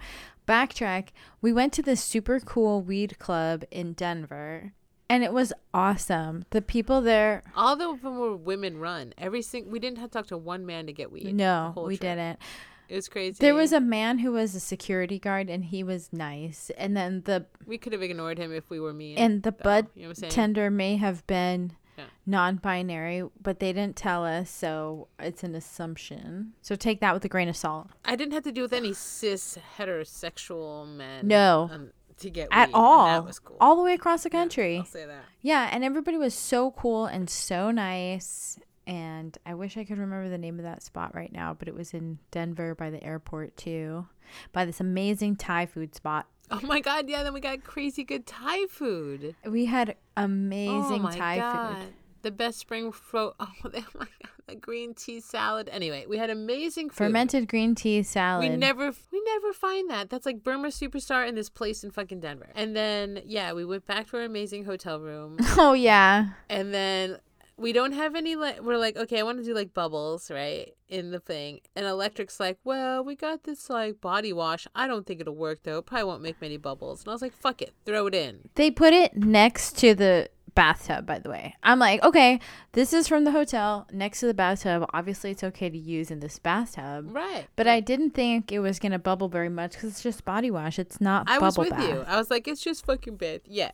backtrack. We went to this super cool weed club in Denver, and it was awesome. The people there... All of them were women-run. Every sing- We didn't have to talk to one man to get weed. No, we trip. didn't. It was crazy. There was a man who was a security guard, and he was nice. And then the... We could have ignored him if we were mean. And the though, bud you know tender may have been yeah. non-binary, but they didn't tell us, so it's an assumption. So take that with a grain of salt. I didn't have to deal with any cis heterosexual men. No. Um, to get At weed, all. That was cool. All the way across the country. Yeah, I'll say that. Yeah, and everybody was so cool and so nice. And I wish I could remember the name of that spot right now, but it was in Denver by the airport, too, by this amazing Thai food spot. Oh, my God. Yeah, then we got crazy good Thai food. We had amazing oh Thai God. food. The best spring fro. Oh, oh, my God. The green tea salad. Anyway, we had amazing food. Fermented green tea salad. We never we never find that. That's like Burma Superstar in this place in fucking Denver. And then, yeah, we went back to our amazing hotel room. Oh, yeah. And then... We don't have any, like, we're like, okay, I want to do, like, bubbles, right, in the thing. And Electric's like, well, we got this, like, body wash. I don't think it'll work, though. It probably won't make many bubbles. And I was like, fuck it. Throw it in. They put it next to the bathtub, by the way. I'm like, okay, this is from the hotel next to the bathtub. Obviously, it's okay to use in this bathtub. Right. But I didn't think it was going to bubble very much because it's just body wash. It's not I bubble bath. I was with bath. you. I was like, it's just fucking bath. Yeah.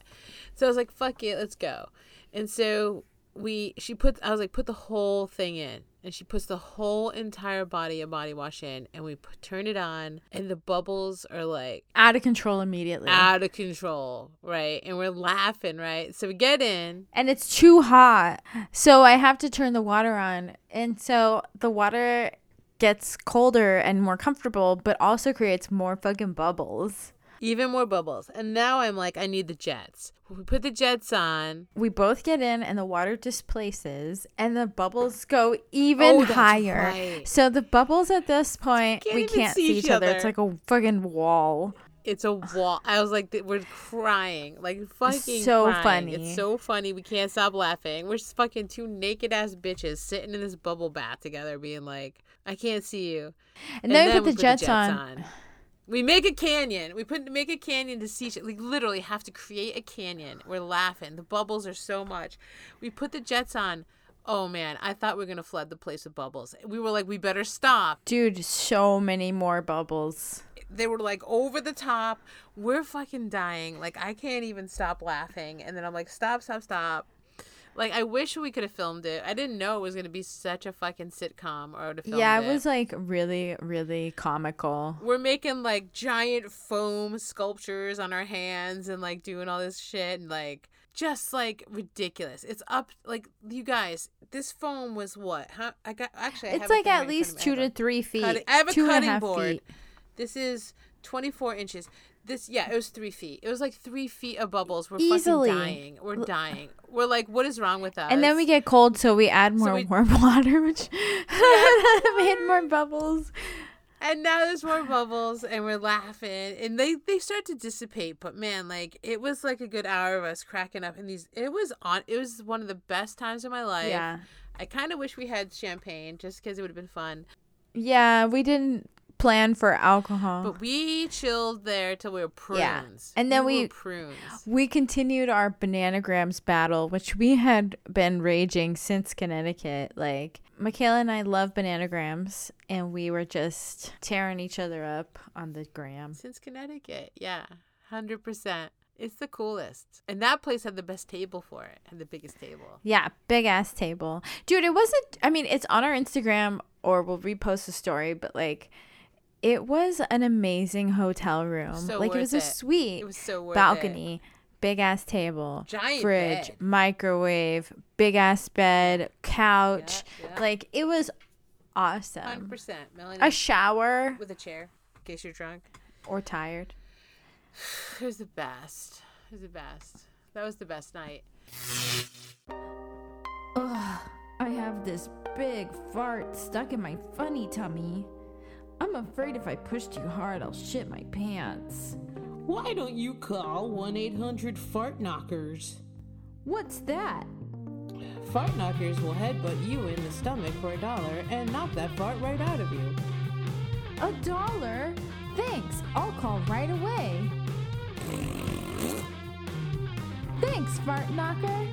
So I was like, fuck it. Let's go. And so... We she put I was like put the whole thing in, and she puts the whole entire body of body wash in, and we put, turn it on, and the bubbles are like out of control immediately out of control right, and we're laughing, right? So we get in, and it's too hot, so I have to turn the water on, and so the water gets colder and more comfortable, but also creates more fucking bubbles. Even more bubbles. And now I'm like, I need the jets. We put the jets on. We both get in, and the water displaces, and the bubbles go even oh, higher. Right. So the bubbles at this point, can't we can't see each, each other. other. It's like a fucking wall. It's a wall. I was like, we're crying. Like, fucking so crying. funny. It's so funny. We can't stop laughing. We're just fucking two naked-ass bitches sitting in this bubble bath together being like, I can't see you. And, and then we put, we the, put jets the jets on. on. We make a canyon. We put make a canyon to see. We literally have to create a canyon. We're laughing. The bubbles are so much. We put the jets on. Oh, man. I thought we were going to flood the place with bubbles. We were like, we better stop. Dude, so many more bubbles. They were like over the top. We're fucking dying. Like, I can't even stop laughing. And then I'm like, stop, stop, stop. Like, I wish we could have filmed it. I didn't know it was going to be such a fucking sitcom or to film it. Yeah, it was, like, really, really comical. We're making, like, giant foam sculptures on our hands and, like, doing all this shit and, like, just, like, ridiculous. It's up, like, you guys, this foam was what? Huh? I got, actually, I have It's, like, at least two to three feet. Cutting, I have a two cutting board. Feet. This is twenty-four inches. This yeah, it was three feet. It was like three feet of bubbles. We're Easily. fucking dying. We're dying. We're like, what is wrong with us? And then we get cold, so we add more so we, warm water, which made more bubbles. And now there's more bubbles, and we're laughing, and they they start to dissipate. But man, like it was like a good hour of us cracking up, and these it was on. It was one of the best times of my life. Yeah, I kind of wish we had champagne just because it would have been fun. Yeah, we didn't. Plan for alcohol, but we chilled there till we were prunes. Yeah. And then we we, prunes. we continued our Bananagrams battle, which we had been raging since Connecticut. Like Micaela and I love Bananagrams, and we were just tearing each other up on the gram since Connecticut. Yeah, hundred percent. It's the coolest. And that place had the best table for it. Had the biggest table. Yeah, big ass table, dude. It wasn't. I mean, it's on our Instagram, or we'll repost the story. But like. It was an amazing hotel room. So like, it was a it. suite. It was so worth balcony, it. Big-ass table, giant fridge, bed. Microwave, big-ass bed, couch. Yeah, yeah. Like, it was awesome. one hundred percent. Melanie, a shower. With a chair, in case you're drunk. Or tired. It was the best. It was the best. That was the best night. Ugh, I have this big fart stuck in my funny tummy. I'm afraid if I push too hard, I'll shit my pants. Why don't you call one eight hundred fart knockers? What's that? Fart knockers will headbutt you in the stomach for a dollar and knock that fart right out of you. A dollar? Thanks, I'll call right away. Thanks, fart knocker.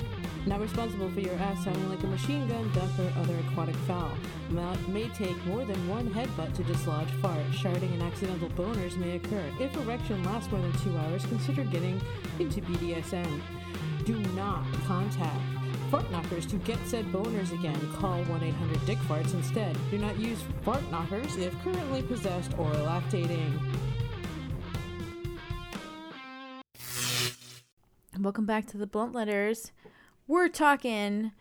Not responsible for your ass sounding like a machine gun, duck, or other aquatic fowl. It may take more than one headbutt to dislodge fart. Sharding and accidental boners may occur. If erection lasts more than two hours, consider getting into B D S M. Do not contact fart knockers to get said boners again. Call one eight hundred dick farts instead. Do not use fart knockers if currently possessed or lactating. Welcome back to The Blunt Letters. We're talking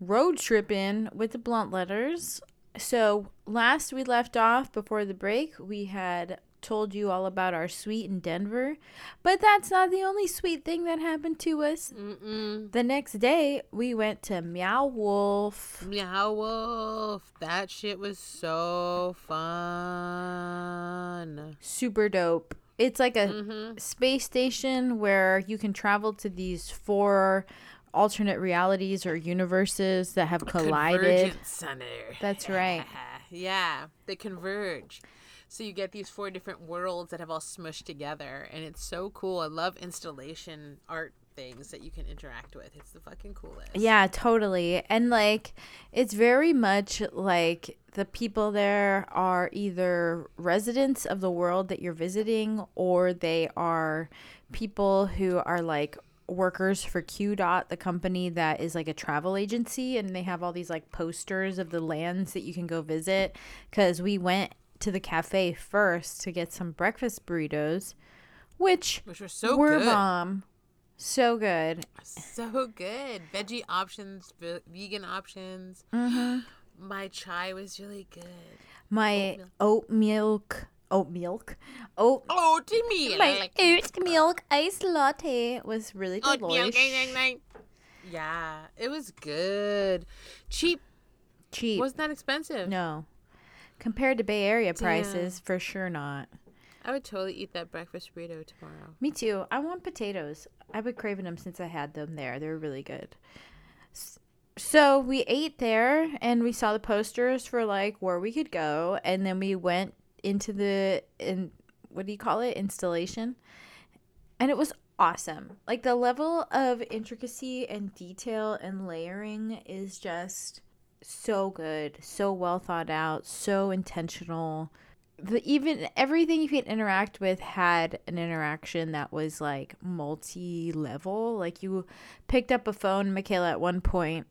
road tripping with the Blunt Letters. So last we left off before the break, we had told you all about our suite in Denver. But that's not the only sweet thing that happened to us. Mm-mm. The next day, we went to Meow Wolf. Meow Wolf. That shit was so fun. Super dope. It's like a mm-hmm. space station where you can travel to these four alternate realities or universes that have collided. Convergence Center. That's right. Yeah, they converge. So you get these four different worlds that have all smushed together, and it's so cool. I love installation art things that you can interact with. It's the fucking coolest. Yeah, totally. And like, it's very much like the people there are either residents of the world that you're visiting, or they are people who are like workers for Q dot, the company that is like a travel agency, and they have all these like posters of the lands that you can go visit. Because we went to the cafe first to get some breakfast burritos, which, which were so were good. Bomb. So good. So good. Veggie options, ve- vegan options. Mm-hmm. My chai was really good. My oat milk. Oat milk. Oat milk. Oat, oat milk. My like oat milk. milk iced latte was really good. Oat milk. Yeah, it was good. Cheap. Cheap. Wasn't that expensive? No. Compared to Bay Area prices, yeah. For sure not. I would totally eat that breakfast burrito tomorrow. Me too. I want potatoes. I've been craving them since I had them there. They're really good. So we ate there, and we saw the posters for like where we could go, and then we went into the in what do you call it installation, and it was awesome. Like the level of intricacy and detail and layering is just so good, so well thought out, so intentional. The, even everything you could interact with had an interaction that was like multi-level. Like you picked up a phone, Micaela, at one point,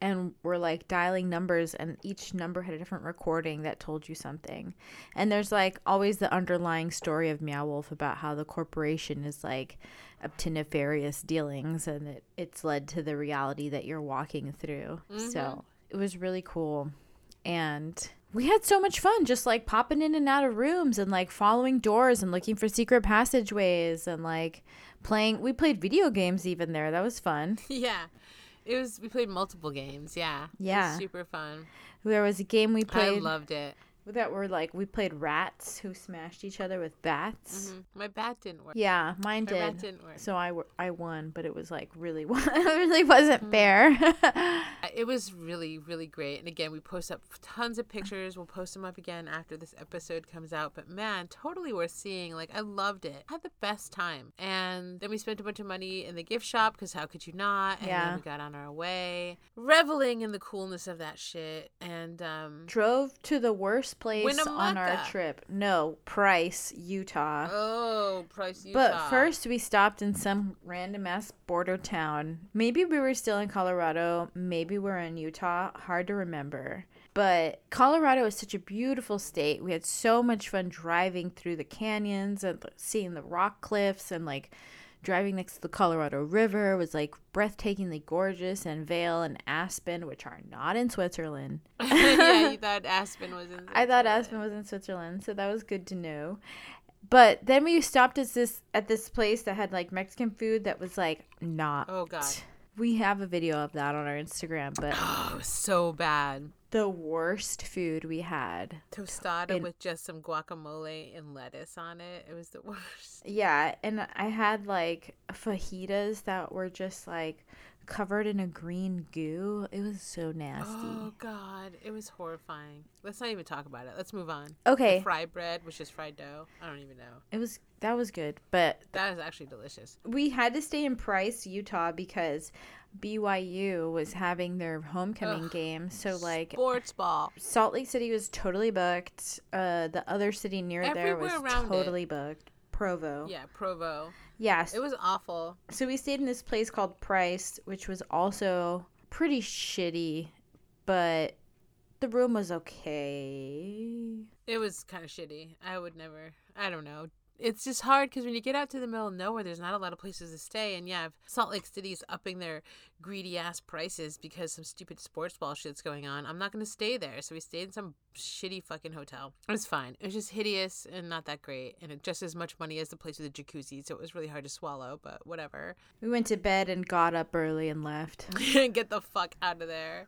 and were like dialing numbers, and each number had a different recording that told you something. And there's like always the underlying story of Meow Wolf about how the corporation is like up to nefarious dealings, and it, it's led to the reality that you're walking through. Mm-hmm. So it was really cool. And we had so much fun just, like, popping in and out of rooms and, like, following doors and looking for secret passageways and, like, playing. We played video games even there. That was fun. Yeah. It was. We played multiple games. Yeah. Yeah. It was super fun. There was a game we played. I loved it. That were, like, we played rats who smashed each other with bats. Mm-hmm. My bat didn't work. Yeah, mine did. My bat didn't work. So I, I won, but it was, like, really, it really wasn't mm-hmm. fair. It was really, really great. And again, we post up tons of pictures. We'll post them up again after this episode comes out. But man, totally worth seeing. Like, I loved it. I had the best time. And then we spent a bunch of money in the gift shop, because how could you not? And yeah. then we got on our way, reveling in the coolness of that shit. And um, drove to the worst place Winnemucca. On our trip. No, Price, Utah. Oh, Price, Utah. But first, we stopped in some random ass border town. Maybe we were still in Colorado. Maybe we're in Utah. Hard to remember. But Colorado is such a beautiful state. We had so much fun driving through the canyons and seeing the rock cliffs, and like driving next to the Colorado River was like breathtakingly gorgeous, and Vail and Aspen, which are not in Switzerland. Yeah, you thought Aspen was in Switzerland. I thought Aspen was in Switzerland, so that was good to know. But then we stopped at this at this place that had like Mexican food that was like not. Oh god. We have a video of that on our Instagram, but oh, so bad. the worst food we had. Tostada and, with just some guacamole and lettuce on it. It was the worst. Yeah, and I had like fajitas that were just like covered in a green goo. It was so nasty. Oh God, it was horrifying. Let's not even talk about it. Let's move on. Okay. The fried bread, which is fried dough. I don't even know. It was that was good, but that is actually delicious. We had to stay in Price, Utah, because B Y U was having their homecoming Ugh, game. So like sports ball. Salt Lake City was totally booked. Uh, the other city near Everywhere there was totally it. booked. Provo. Yeah, Provo. Yes. It was awful. So we stayed in this place called Price, which was also pretty shitty, but the room was okay. It was kind of shitty. I would never, I don't know. It's just hard because when you get out to the middle of nowhere, there's not a lot of places to stay. And yeah, Salt Lake City's upping their greedy ass prices because some stupid sports ball shit's going on. I'm not going to stay there. So we stayed in some shitty fucking hotel. It was fine. It was just hideous and not that great. And it just as much money as the place with the jacuzzi. So it was really hard to swallow, but whatever. We went to bed and got up early and left. Get the fuck out of there.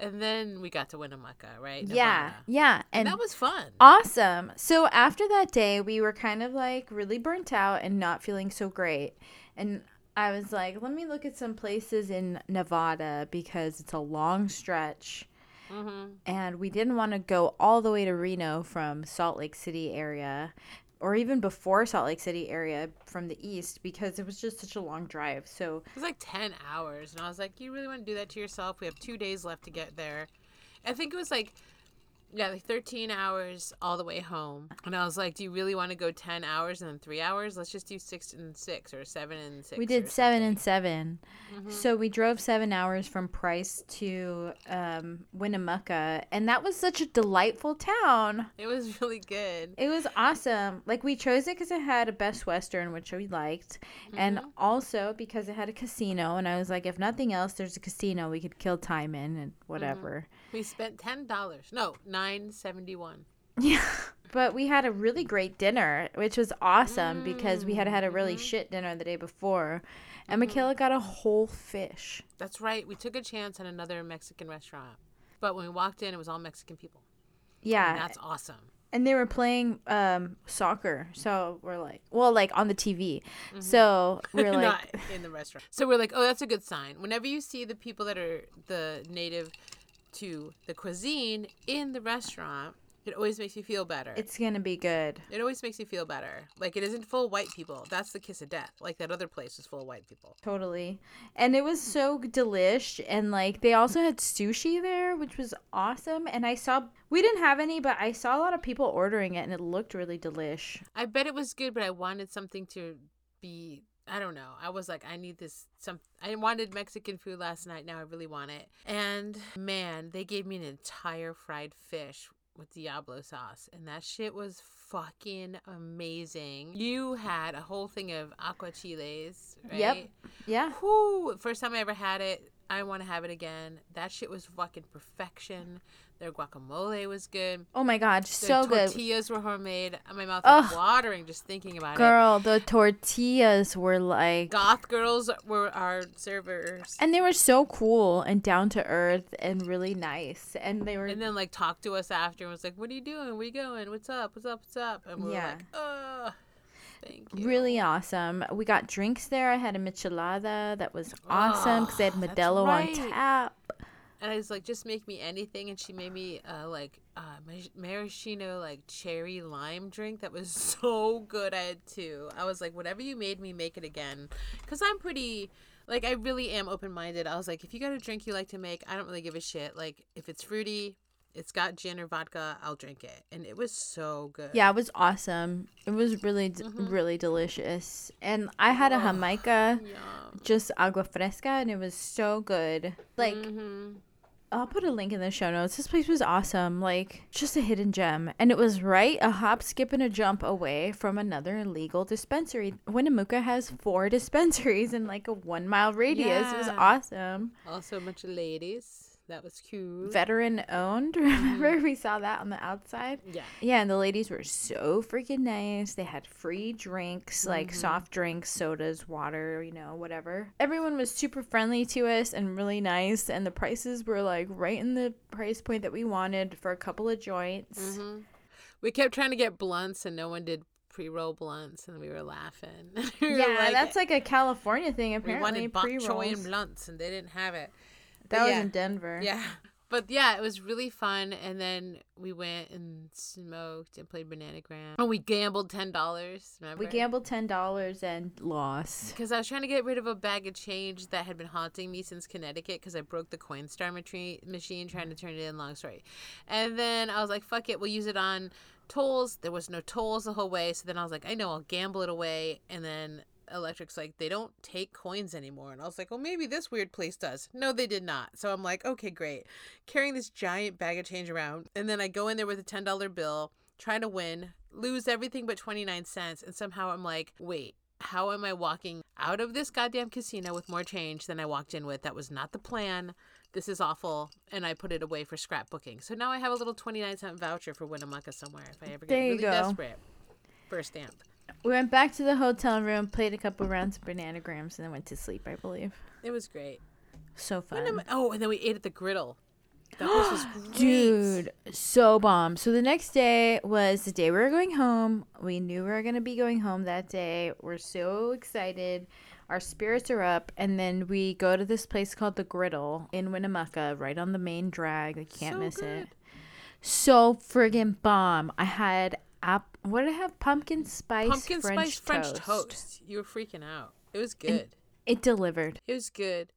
And then we got to Winnemucca, right? Nevada. Yeah, yeah. And, and that was fun. Awesome. So after that day, we were kind of like really burnt out and not feeling so great. And I was like, let me look at some places in Nevada because it's a long stretch. Mm-hmm. And we didn't want to go all the way to Reno from Salt Lake City area or even before Salt Lake City area from the east because it was just such a long drive. So it was like ten hours. And I was like, you really want to do that to yourself? We have two days left to get there. I think it was like, yeah, like thirteen hours all the way home. And I was like, do you really want to go ten hours and then three hours? Let's just do six and six or seven and six. We did seven and seven. Mm-hmm. So we drove seven hours from Price to um, Winnemucca. And that was such a delightful town. It was really good. It was awesome. Like we chose it because it had a Best Western, which we liked. Mm-hmm. And also because it had a casino. And I was like, if nothing else, there's a casino we could kill time in and whatever. Mm-hmm. We spent ten dollars. No, not. nine seventy-one. Yeah, but we had a really great dinner, which was awesome mm. because we had had a really mm-hmm. shit dinner the day before, and mm-hmm. Micaela got a whole fish. That's right. We took a chance at another Mexican restaurant, but when we walked in, it was all Mexican people. Yeah, and that's awesome. And they were playing um, soccer, so we're like, well, like on the T V. Mm-hmm. So we're like, not in the restaurant. So we're like, oh, that's a good sign. Whenever you see the people that are the native to the cuisine in the restaurant, it always makes you feel better. It's gonna be good. It always makes you feel better. Like it isn't full of white people. That's the kiss of death. Like that other place was full of white people. Totally. And it was so delish. And like they also had sushi there, which was awesome. And I saw we didn't have any, but I saw a lot of people ordering it, and it looked really delish. I bet it was good, but I wanted something to be. I don't know. I was like, I need this. Some I wanted Mexican food last night. Now I really want it. And man, they gave me an entire fried fish with Diablo sauce. And that shit was fucking amazing. You had a whole thing of aguachiles, right? Yep. Yeah. Whew. First time I ever had it. I want to have it again. That shit was fucking perfection. Their guacamole was good. Oh, my God. So good. Their tortillas were homemade. My mouth was watering just thinking about it. Girl, the tortillas were like... Goth girls were our servers. And they were so cool and down to earth and really nice. And they were... And then, like, talked to us after and was like, what are you doing? Where are you going? What's up? What's up? What's up? And we were like, ugh. Thank you. Really awesome. We got drinks there. I had a michelada that was awesome because oh, they had Modelo right. on tap. And I was like, just make me anything. And she made me uh, like uh, maraschino, like cherry lime drink that was so good. I had two. I was like, whatever you made me, make it again. Because I'm pretty, like, I really am open-minded. I was like, if you got a drink you like to make, I don't really give a shit. Like, if it's fruity, it's got gin or vodka, I'll drink it. And it was so good. Yeah, it was awesome. It was really, mm-hmm. really delicious. And I had a Jamaica, Yum. just agua fresca, and it was so good. Like, mm-hmm. I'll put a link in the show notes. This place was awesome. Like, just a hidden gem. And it was right a hop, skip, and a jump away from another illegal dispensary. Winnemucca has four dispensaries in like a one mile radius. Yeah. It was awesome. Also a bunch of ladies. That was cute. Veteran owned. Remember mm-hmm. we saw that on the outside? Yeah. Yeah, and the ladies were so freaking nice. They had free drinks, mm-hmm. like soft drinks, sodas, water, you know, whatever. Everyone was super friendly to us and really nice. And the prices were like right in the price point that we wanted for a couple of joints. Mm-hmm. We kept trying to get blunts and no one did pre-roll blunts, and we were laughing. we yeah, were like, that's like a California thing, apparently. We wanted bok choy and blunts, and they didn't have it. That but was yeah. in Denver. Yeah. But, yeah, it was really fun, and then we went and smoked and played Bananagram. And we gambled ten dollars, remember? We gambled ten dollars and lost. Because I was trying to get rid of a bag of change that had been haunting me since Connecticut because I broke the Coinstar matri- machine trying to turn it in, long story. And then I was like, fuck it, we'll use it on tolls. There was no tolls the whole way, so then I was like, I know, I'll gamble it away, and then... Electric's like, they don't take coins anymore, and I was like, well, maybe this weird place does. No, they did not. So I'm like, okay, great. Carrying this giant bag of change around, and then I go in there with a ten dollar bill trying to win, lose everything but twenty-nine cents, and somehow I'm like, wait, how am I walking out of this goddamn casino with more change than I walked in with? That was not the plan. This is awful. And I put it away for scrapbooking, so now I have a little twenty-nine cent voucher for Winnemucca somewhere if I ever get really go. desperate for a stamp. We went back to the hotel room, played a couple rounds of Bananagrams, and then went to sleep, I believe. It was great. So fun. Am- oh, and then we ate at the Griddle. That place was great. Dude, so bomb. So the next day was the day we were going home. We knew we were going to be going home that day. We're so excited. Our spirits are up. And then we go to this place called The Griddle in Winnemucca, right on the main drag. You can't so miss good. it. So friggin' bomb. I had... App- what did I have? Pumpkin spice Pumpkin French spice French toast. toast. You were freaking out. It was good. And it delivered. It was good.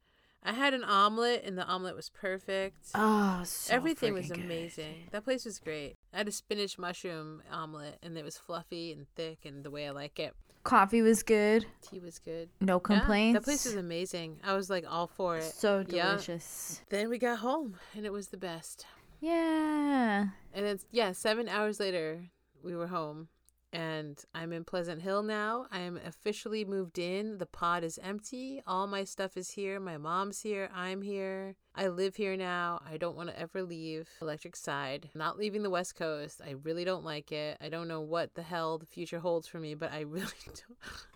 I had an omelet, and the omelet was perfect. Oh, so Everything was amazing. Good. That place was great. I had a spinach mushroom omelet, and it was fluffy and thick and the way I like it. Coffee was good. Tea was good. No complaints. Yeah, that place was amazing. I was like all for it. So delicious. Yeah. Then we got home, and it was the best. Yeah. And then, yeah, seven hours later... we were home, and I'm in Pleasant Hill now. I am officially moved in. The pod is empty. All my stuff is here. My mom's here. I'm here. I live here now. I don't want to ever leave Electric side. I'm not leaving the West Coast. I really don't like it. I don't know what the hell the future holds for me, but I really don't.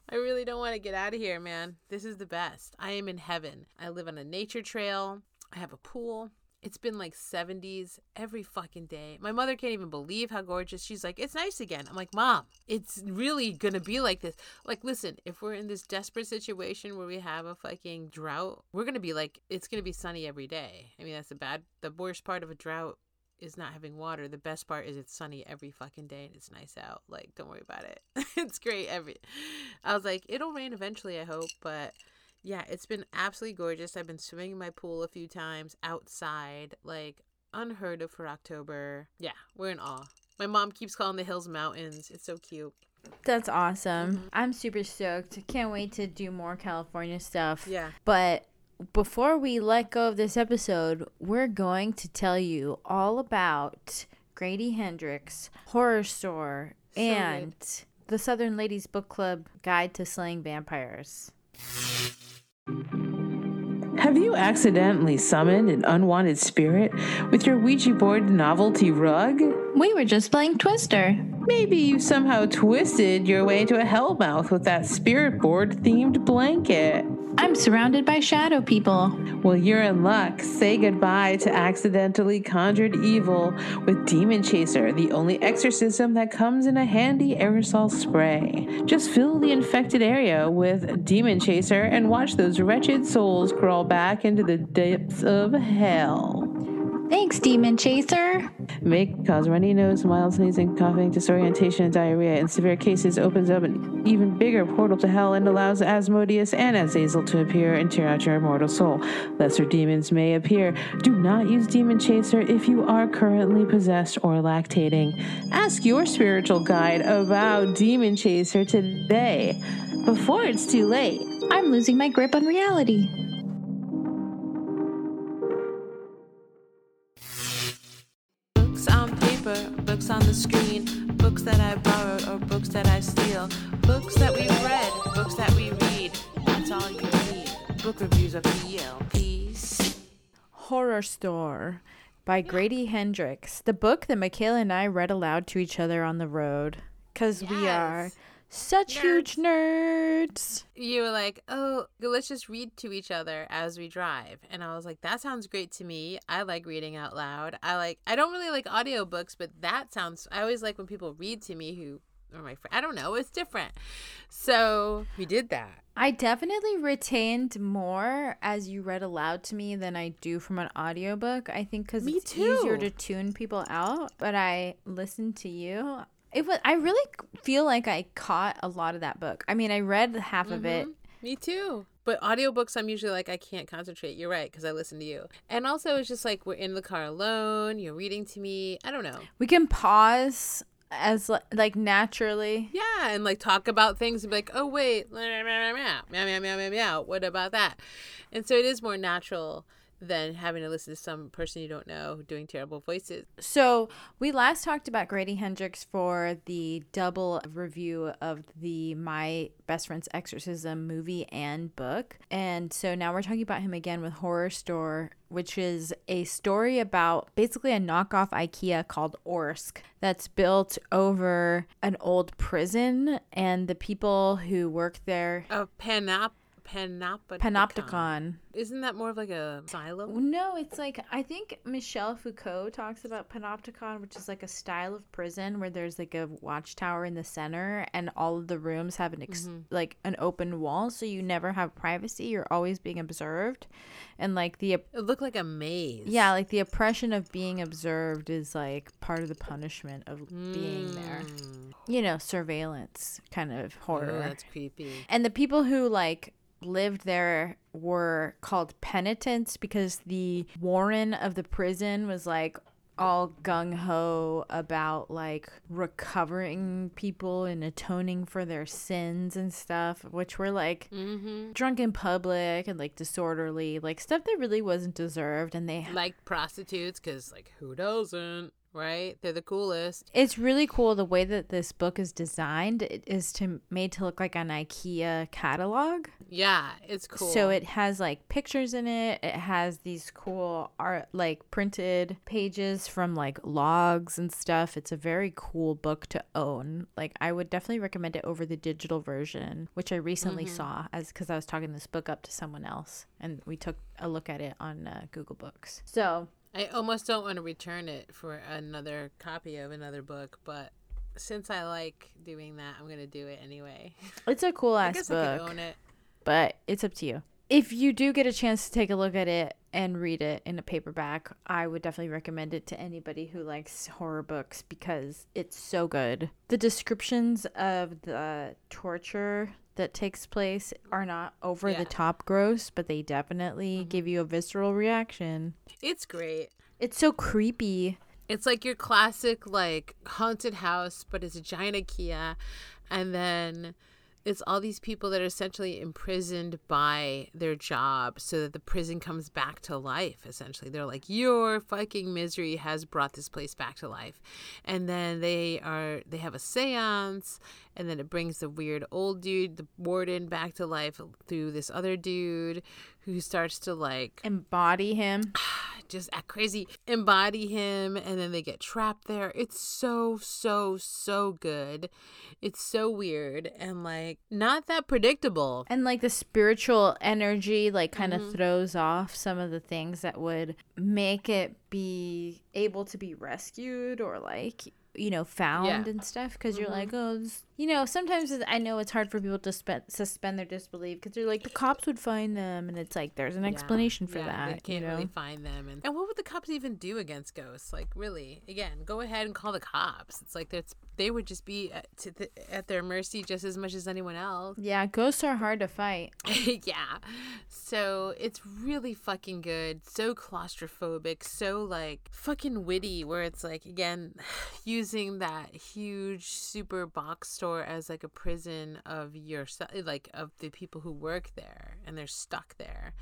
I really don't want to get out of here, man. This is the best. I am in heaven. I live on a nature trail. I have a pool. It's been like seventies every fucking day. My mother can't even believe how gorgeous. She's like, it's nice again. I'm like, Mom, it's really going to be like this. Like, listen, if we're in this desperate situation where we have a fucking drought, we're going to be like, it's going to be sunny every day. I mean, that's the bad, the worst part of a drought is not having water. The best part is it's sunny every fucking day and it's nice out. Like, don't worry about it. It's great. Every, I was like, it'll rain eventually, I hope, but... yeah, it's been absolutely gorgeous. I've been swimming in my pool a few times outside, like unheard of for October. Yeah, we're in awe. My mom keeps calling the hills mountains. It's so cute. That's awesome. Mm-hmm. I'm super stoked. Can't wait to do more California stuff. Yeah. But before we let go of this episode, we're going to tell you all about Grady Hendrix, Horror Store, so and good. The Southern Ladies Book Club Guide to Slaying Vampires. Have you accidentally summoned an unwanted spirit with your Ouija board novelty rug? We were just playing Twister. Maybe you somehow twisted your way to a hellmouth with that spirit board themed blanket. I'm surrounded by shadow people. Well, you're in luck. Say goodbye to accidentally conjured evil with Demon Chaser, the only exorcism that comes in a handy aerosol spray. Just fill the infected area with Demon Chaser and watch those wretched souls crawl back into the depths of hell. Thanks, Demon Chaser. May cause runny nose, mild sneezing, coughing, disorientation, and diarrhea. In severe cases, opens up an even bigger portal to hell and allows Asmodeus and Azazel to appear and tear out your immortal soul. Lesser demons may appear. Do not use Demon Chaser if you are currently possessed or lactating. Ask your spiritual guide about Demon Chaser today, before it's too late. I'm losing my grip on reality. Books on the screen, books that I borrowed or books that I steal, books that we read, books that we read, that's all you need, book reviews of P L Ps. Horror Store by Grady Hendrix, the book that Micaela and I read aloud to each other on the road because yes. we are such nerds. huge nerds. You were like, oh, let's just read to each other as we drive. And I was like, that sounds great to me. I like reading out loud. I like, I don't really like audiobooks, but that sounds, I always like when people read to me who are my friend. I don't know. It's different. So we did that. I definitely retained more as you read aloud to me than I do from an audiobook. I think because it's too. easier to tune people out, but I listened to you. It was, I really feel like I caught a lot of that book. I mean, I read half mm-hmm. of it. Me too. But audiobooks, I'm usually like, I can't concentrate. You're right, because I listen to you. And also, it's just like, we're in the car alone. You're reading to me. I don't know. We can pause as like naturally. Yeah, and like talk about things and be like, oh, wait. Meow, meow, meow, meow, meow, meow. What about that? And so it is more natural than having to listen to some person you don't know doing terrible voices. So we last talked about Grady Hendrix for the double review of the My Best Friend's Exorcism movie and book. And so now we're talking about him again with Horror Store, which is a story about basically a knockoff IKEA called Orsk that's built over an old prison, and the people who work there... Oh, Panop. Panopticon. Panopticon. Isn't that more of like a silo? No, it's like, I think Michel Foucault talks about Panopticon, which is like a style of prison where there's like a watchtower in the center and all of the rooms have an ex- mm-hmm. like an open wall, so you never have privacy. You're always being observed, and like the op- it looked like a maze. Yeah, like the oppression of being observed is like part of the punishment of mm. being there. You know, surveillance kind of horror. Oh, that's creepy. And the people who like lived there were called penitents because the warden of the prison was like all gung-ho about like recovering people and atoning for their sins and stuff, which were like mm-hmm. drunk in public and like disorderly, like stuff that really wasn't deserved. And they like prostitutes, because like who doesn't? Right? They're the coolest. It's really cool the way that this book is designed. It is to made to look like an IKEA catalog. Yeah, it's cool. So it has like pictures in it. It has these cool art, like printed pages from like logs and stuff. It's a very cool book to own. Like I would definitely recommend it over the digital version, which I recently mm-hmm. saw as because I was talking this book up to someone else and we took a look at it on uh, Google Books. So I almost don't want to return it for another copy of another book, but since I like doing that, I'm going to do it anyway. It's a cool-ass book. I could own it. But it's up to you. If you do get a chance to take a look at it and read it in a paperback, I would definitely recommend it to anybody who likes horror books because it's so good. The descriptions of the torture that takes place are not over yeah. the top gross, but they definitely mm-hmm. give you a visceral reaction. It's great. It's so creepy. It's like your classic like haunted house, but it's a giant IKEA, and then it's all these people that are essentially imprisoned by their job so that the prison comes back to life, essentially. They're like, your fucking misery has brought this place back to life. And then they are they have a seance, and then it brings the weird old dude, the warden, back to life through this other dude who starts to, like... embody him. Just act crazy. Embody him, and then they get trapped there. It's so, so, so good. It's so weird and, like, not that predictable. And, like, the spiritual energy, like, kind of mm-hmm. throws off some of the things that would make it be able to be rescued or, like... you know, found yeah. and stuff, because mm-hmm. you're like, oh, this, you know, sometimes it's, I know it's hard for people to spe- suspend their disbelief because they're like, the cops would find them, and it's like, there's an yeah. explanation for yeah, that. They can't you know? really find them. And, and what would the cops even do against ghosts? Like, really? Again, go ahead and call the cops. It's like that's they would just be at, to the, at their mercy just as much as anyone else. Yeah, ghosts are hard to fight. yeah. So it's really fucking good. So claustrophobic. So, like, fucking witty, where it's like, again, using that huge super box store as, like, a prison of your, like, of the people who work there, and they're stuck there.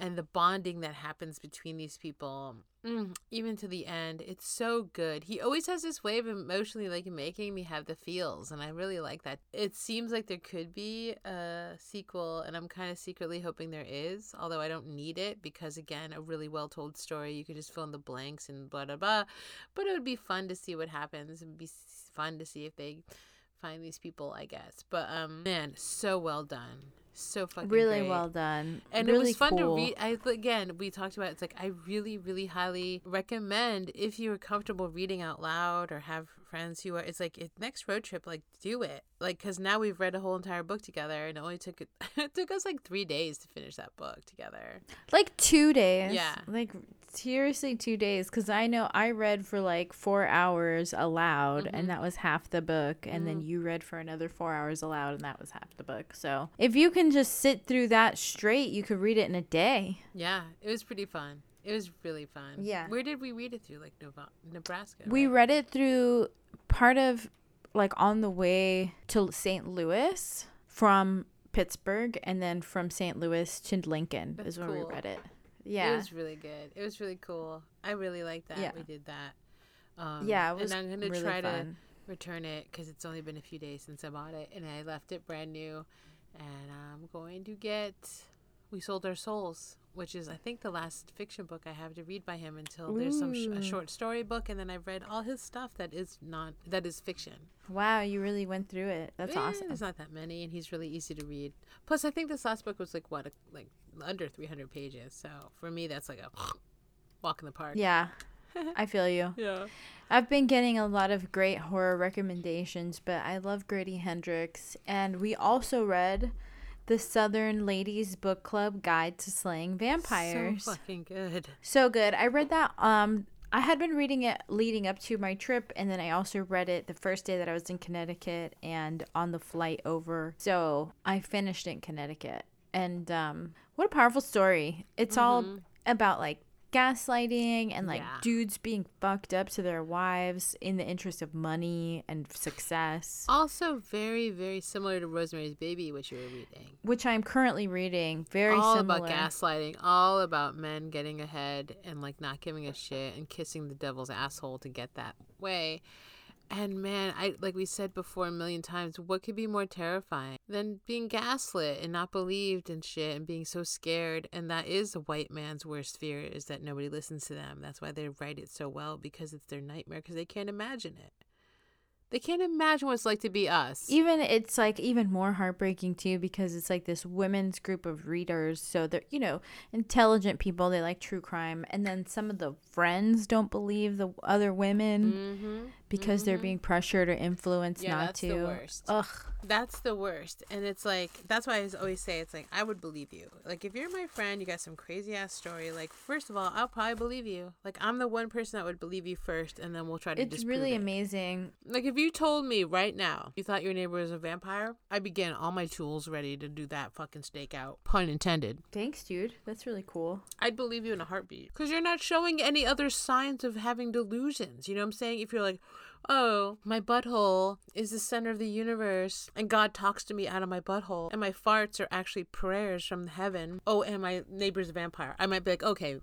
and the bonding that happens between these people, mm, even to the end, it's so good. He always has this way of emotionally, like, making me have the feels, and I really like that. It seems like there could be a sequel, and I'm kind of secretly hoping there is, although I don't need it because, again, a really well-told story, you could just fill in the blanks and blah, blah, blah. But it would be fun to see what happens. It would be fun to see if they find these people, I guess. But, um, man, so well done. So fucking really great. Well done, and really it was fun cool. to read. I again, we talked about it. It's like I really, really highly recommend if you are comfortable reading out loud or have friends who are. It's like it, next road trip, like do it, like because now we've read a whole entire book together, and it only took it took us like three days to finish that book together. Like two days, yeah. Like seriously, two days. Because I know I read for like four hours aloud, mm-hmm. and that was half the book, and mm-hmm. then you read for another four hours aloud, and that was half the book. So if you can. Just sit through that straight, you could read it in a day. Yeah, it was pretty fun. It was really fun. Yeah, where did we read it through? Like Nebraska, we right? read it through part of like on the way to Saint Louis from Pittsburgh, and then from Saint Louis to Lincoln. That's is when cool. we read it. Yeah, it was really good. It was really cool. I really liked that. Yeah. We did that. Um, yeah, it was and I'm gonna really try fun. To return it because it's only been a few days since I bought it, and I left it brand new. And I'm going to get We Sold Our Souls, which is, I think, the last fiction book I have to read by him until Ooh. There's some sh- a short story book. And then I've read all his stuff that is not that is fiction. Wow, you really went through it. That's yeah, awesome. There's not that many, and he's really easy to read. Plus, I think this last book was, like, what, a, like under three hundred pages. So for me, that's like a walk in the park. Yeah. I feel you. Yeah. I've been getting a lot of great horror recommendations, but I love Grady Hendrix. And we also read the Southern Ladies Book Club Guide to Slaying Vampires. So fucking good. So good. I read that. Um, I had been reading it leading up to my trip, and then I also read it the first day that I was in Connecticut and on the flight over. So I finished in Connecticut. And um, what a powerful story. It's mm-hmm. all about, like, gaslighting and like yeah. dudes being fucked up to their wives in the interest of money and success. Also very, very similar to Rosemary's Baby, which you were reading, which I'm currently reading. Very all similar. All about gaslighting, all about men getting ahead and like not giving a shit and kissing the devil's asshole to get that way. And man, I like we said before a million times, what could be more terrifying than being gaslit and not believed and shit and being so scared? And that is a white man's worst fear, is that nobody listens to them. That's why they write it so well, because it's their nightmare, because they can't imagine it. They can't imagine what it's like to be us. Even it's like even more heartbreaking too, because it's like this women's group of readers. So they're, you know, intelligent people. They like true crime. And then some of the friends don't believe the other women. Mm-hmm. Because mm-hmm. they're being pressured or influenced yeah, not that's to. That's the worst. Ugh. That's the worst. And it's like, that's why I always say, it's like, I would believe you. Like, if you're my friend, you got some crazy ass story. Like, first of all, I'll probably believe you. Like, I'm the one person that would believe you first, and then we'll try to it's disprove really it. It's really amazing. Like, if you told me right now you thought your neighbor was a vampire, I begin all my tools ready to do that fucking stakeout. Pun intended. Thanks, dude. That's really cool. I'd believe you in a heartbeat. Because you're not showing any other signs of having delusions. You know what I'm saying? If you're like, oh, my butthole is the center of the universe, and God talks to me out of my butthole, and my farts are actually prayers from heaven. Oh, and my neighbor's a vampire. I might be like, okay,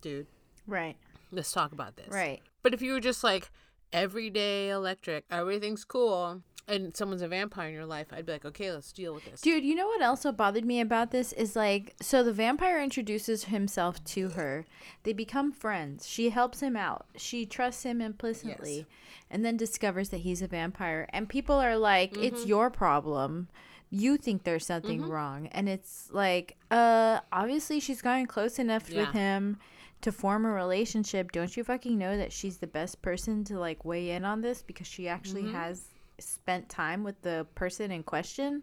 dude. Right. Let's talk about this. Right. But if you were just like, everyday electric, everything's cool, and someone's a vampire in your life, I'd be like, okay, let's deal with this. Dude, you know what else bothered me about this is like, so the vampire introduces himself to her. They become friends. She helps him out. She trusts him implicitly, yes. and then discovers that he's a vampire. And people are like, mm-hmm. it's your problem. You think there's something mm-hmm. wrong. And it's like, uh, obviously she's gotten close enough yeah. with him to form a relationship. Don't you fucking know that she's the best person to like weigh in on this, because she actually mm-hmm. has spent time with the person in question?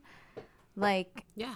Like, yeah,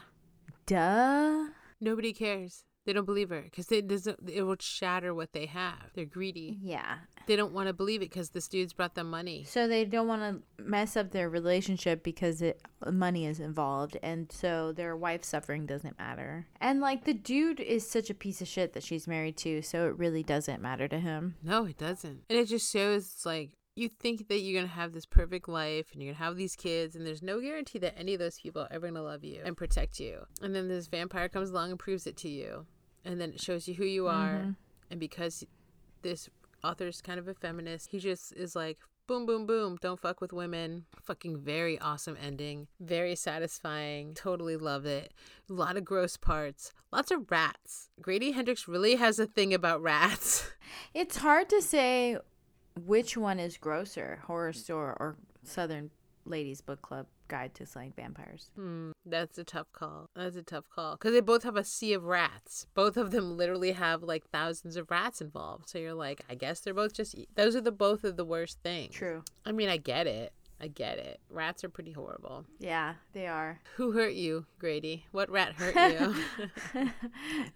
duh. Nobody cares. They don't believe her because it doesn't. It will shatter what they have. They're greedy. Yeah, they don't want to believe it because this dude's brought them money. So they don't want to mess up their relationship because it money is involved, and so their wife's suffering doesn't matter. And like the dude is such a piece of shit that she's married to, so it really doesn't matter to him. No, it doesn't. And it just shows it's like, you think that you're going to have this perfect life and you're going to have these kids, and there's no guarantee that any of those people are ever going to love you and protect you. And then this vampire comes along and proves it to you. and then it shows you who you are. Mm-hmm. And because this author's kind of a feminist, he just is like, boom, boom, boom, don't fuck with women. Fucking very awesome ending. Very satisfying. Totally love it. A lot of gross parts. Lots of rats. Grady Hendrix really has a thing about rats. It's hard to say which one is grosser, Horror Store or Southern Ladies Book Club Guide to Slaying Vampires. Mm, that's a tough call. That's a tough call. Because they both have a sea of rats. Both of them literally have like thousands of rats involved. So you're like, I guess they're both just... E- Those are the both of the worst things. True. I mean, I get it. I get it. Rats are pretty horrible. Yeah, they are. Who hurt you, Grady? What rat hurt you?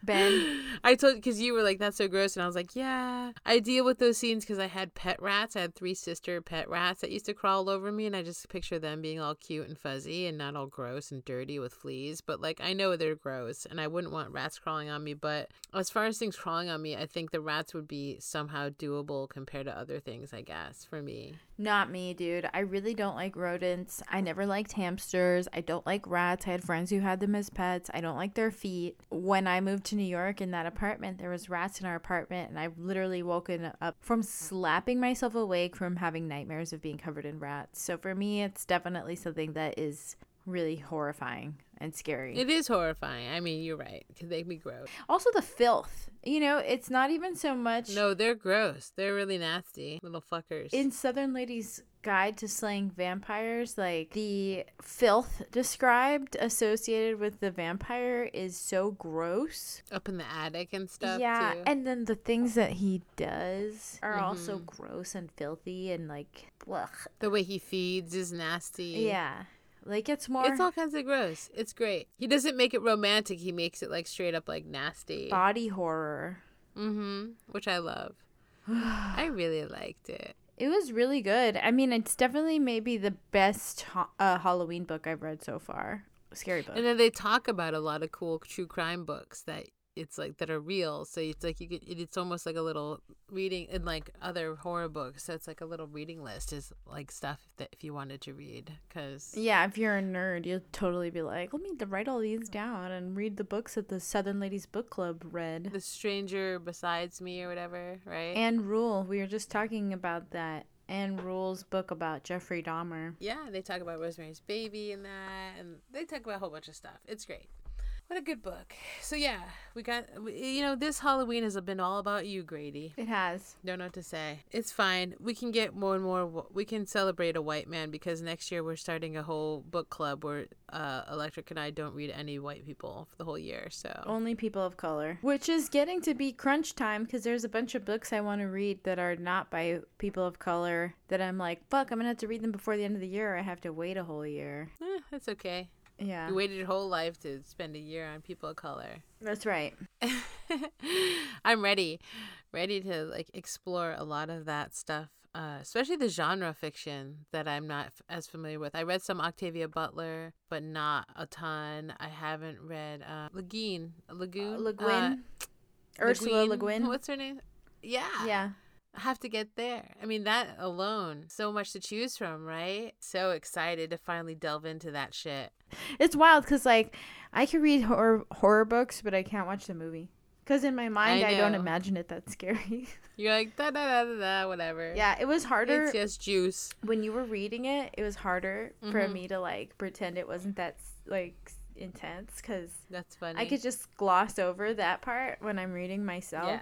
Ben. I told, because you were like, that's so gross. And I was like, yeah. I deal with those scenes because I had pet rats. I had three sister pet rats that used to crawl over me. And I just picture them being all cute and fuzzy and not all gross and dirty with fleas. But like, I know they're gross and I wouldn't want rats crawling on me. But as far as things crawling on me, I think the rats would be somehow doable compared to other things, I guess, for me. Not me, dude. I really don't like rodents. I never liked hamsters. I don't like rats. I had friends who had them as pets. I don't like their feet. When I moved to New York in that apartment, there was rats in our apartment, and I've literally woken up from slapping myself awake from having nightmares of being covered in rats. So for me, it's definitely something that is really horrifying and scary. It is horrifying. I mean, you're right, because they can be gross. Also the filth. You know, it's not even so much... No, they're gross. They're really nasty little fuckers. In Southern Ladies Guide to Slaying Vampires, like, the filth described associated with the vampire is so gross. Up in the attic and stuff, yeah, too. And then the things that he does are mm-hmm. also gross and filthy and, like, blech. The way he feeds is nasty. Yeah. Like, it's more... It's all kinds of gross. It's great. He doesn't make it romantic. He makes it, like, straight up, like, nasty. Body horror. Mm-hmm. Which I love. I really liked it. It was really good. I mean, it's definitely maybe the best uh, Halloween book I've read so far. Scary book. And then they talk about a lot of cool true crime books that... It's like that are real, so it's like you could. It's almost like a little reading, and like other horror books. So it's like a little reading list is like stuff that if you wanted to read, because yeah, if you're a nerd, you'll totally be like, let me write all these down and read the books that the Southern Ladies Book Club read. The Stranger Besides Me or whatever, right? And Rule. We were just talking about that. And Rule's book about Jeffrey Dahmer. Yeah, they talk about Rosemary's Baby and that, and they talk about a whole bunch of stuff. It's great. What a good book. So, yeah, we got, you know, this Halloween has been all about you, Grady. It has. Don't know what to say. It's fine. We can get more and more. We can celebrate a white man because next year we're starting a whole book club where uh, Electric and I don't read any white people for the whole year. So only people of color, which is getting to be crunch time because there's a bunch of books I want to read that are not by people of color that I'm like, fuck, I'm going to have to read them before the end of the year. Or I have to wait a whole year. Eh, that's okay. Yeah. You waited your whole life to spend a year on people of color. That's right. I'm ready. Ready to like explore a lot of that stuff, uh, especially the genre fiction that I'm not f- as familiar with. I read some Octavia Butler, but not a ton. I haven't read uh, Le Guin. Le Guin? Uh, Le Guin. Uh, Ursula Le Guin. What's her name? Yeah. Yeah. Have to get there. I mean, that alone, so much to choose from, right? So excited to finally delve into that shit. It's wild because, like, I can read horror, horror books, but I can't watch the movie. Because in my mind, I, I don't imagine it that scary. You're like, da da da da da, whatever. Yeah, it was harder. It's just juice. When you were reading it, it was harder mm-hmm. for me to, like, pretend it wasn't that, like, intense. Because that's funny. I could just gloss over that part when I'm reading myself. Yeah.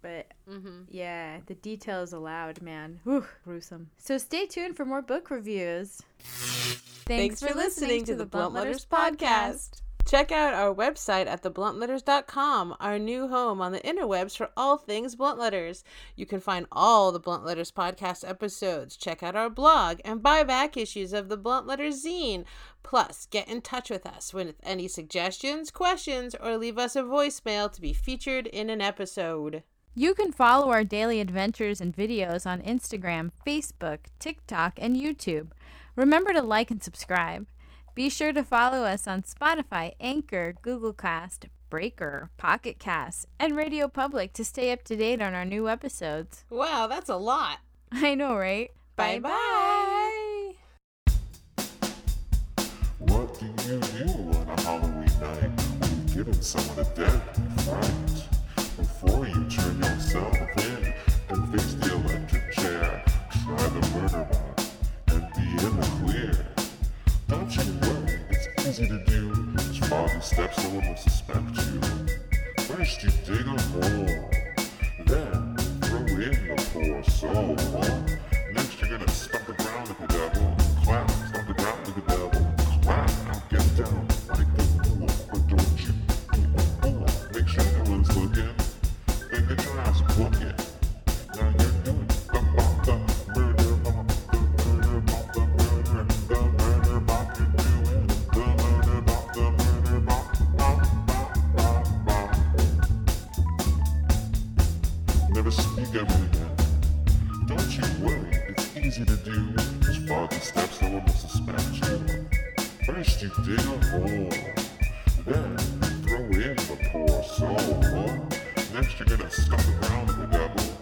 But, mm-hmm. yeah, the details allowed, man. Whew, gruesome. So stay tuned for more book reviews. Thanks, Thanks for, for listening, listening to, to the Blunt, Blunt Letters, Letters podcast. podcast. Check out our website at the blunt letters dot com, our new home on the interwebs for all things Blunt Letters. You can find all the Blunt Letters podcast episodes. Check out our blog and buy back issues of the Blunt Letters zine. Plus, get in touch with us with any suggestions, questions, or leave us a voicemail to be featured in an episode. You can follow our daily adventures and videos on Instagram, Facebook, TikTok, and YouTube. Remember to like and subscribe. Be sure to follow us on Spotify, Anchor, Google Cast, Breaker, Pocket Cast, and Radio Public to stay up to date on our new episodes. Wow, that's a lot. I know, right? Bye-bye. What do you do on a Halloween night? giving someone a death fright. Before you turn yourself in and face the electric chair, try the murder bot and be in the clear. Don't you worry, it's easy to do. Just follow the steps, no one will suspect you. First you dig a hole, then throw in the poor soul. Next you're gonna stomp the ground like the devil, clap, stomp the ground like the devil, clap, now get down like the fool, but don't you be a fool. Make sure no one's looking, then get your ass booking. Now you're doing the bop, the murder bop, the murder bop, the murder, the murder bop, you're doing the murder bop, the murder bop, bop, bop, bop, bop. Never speak ever again. Don't you worry, it's easy to do. Just follow the steps, no one will suspect you. First you dig a hole, then throw in the poor soul. Next you're gonna stomp around the devil.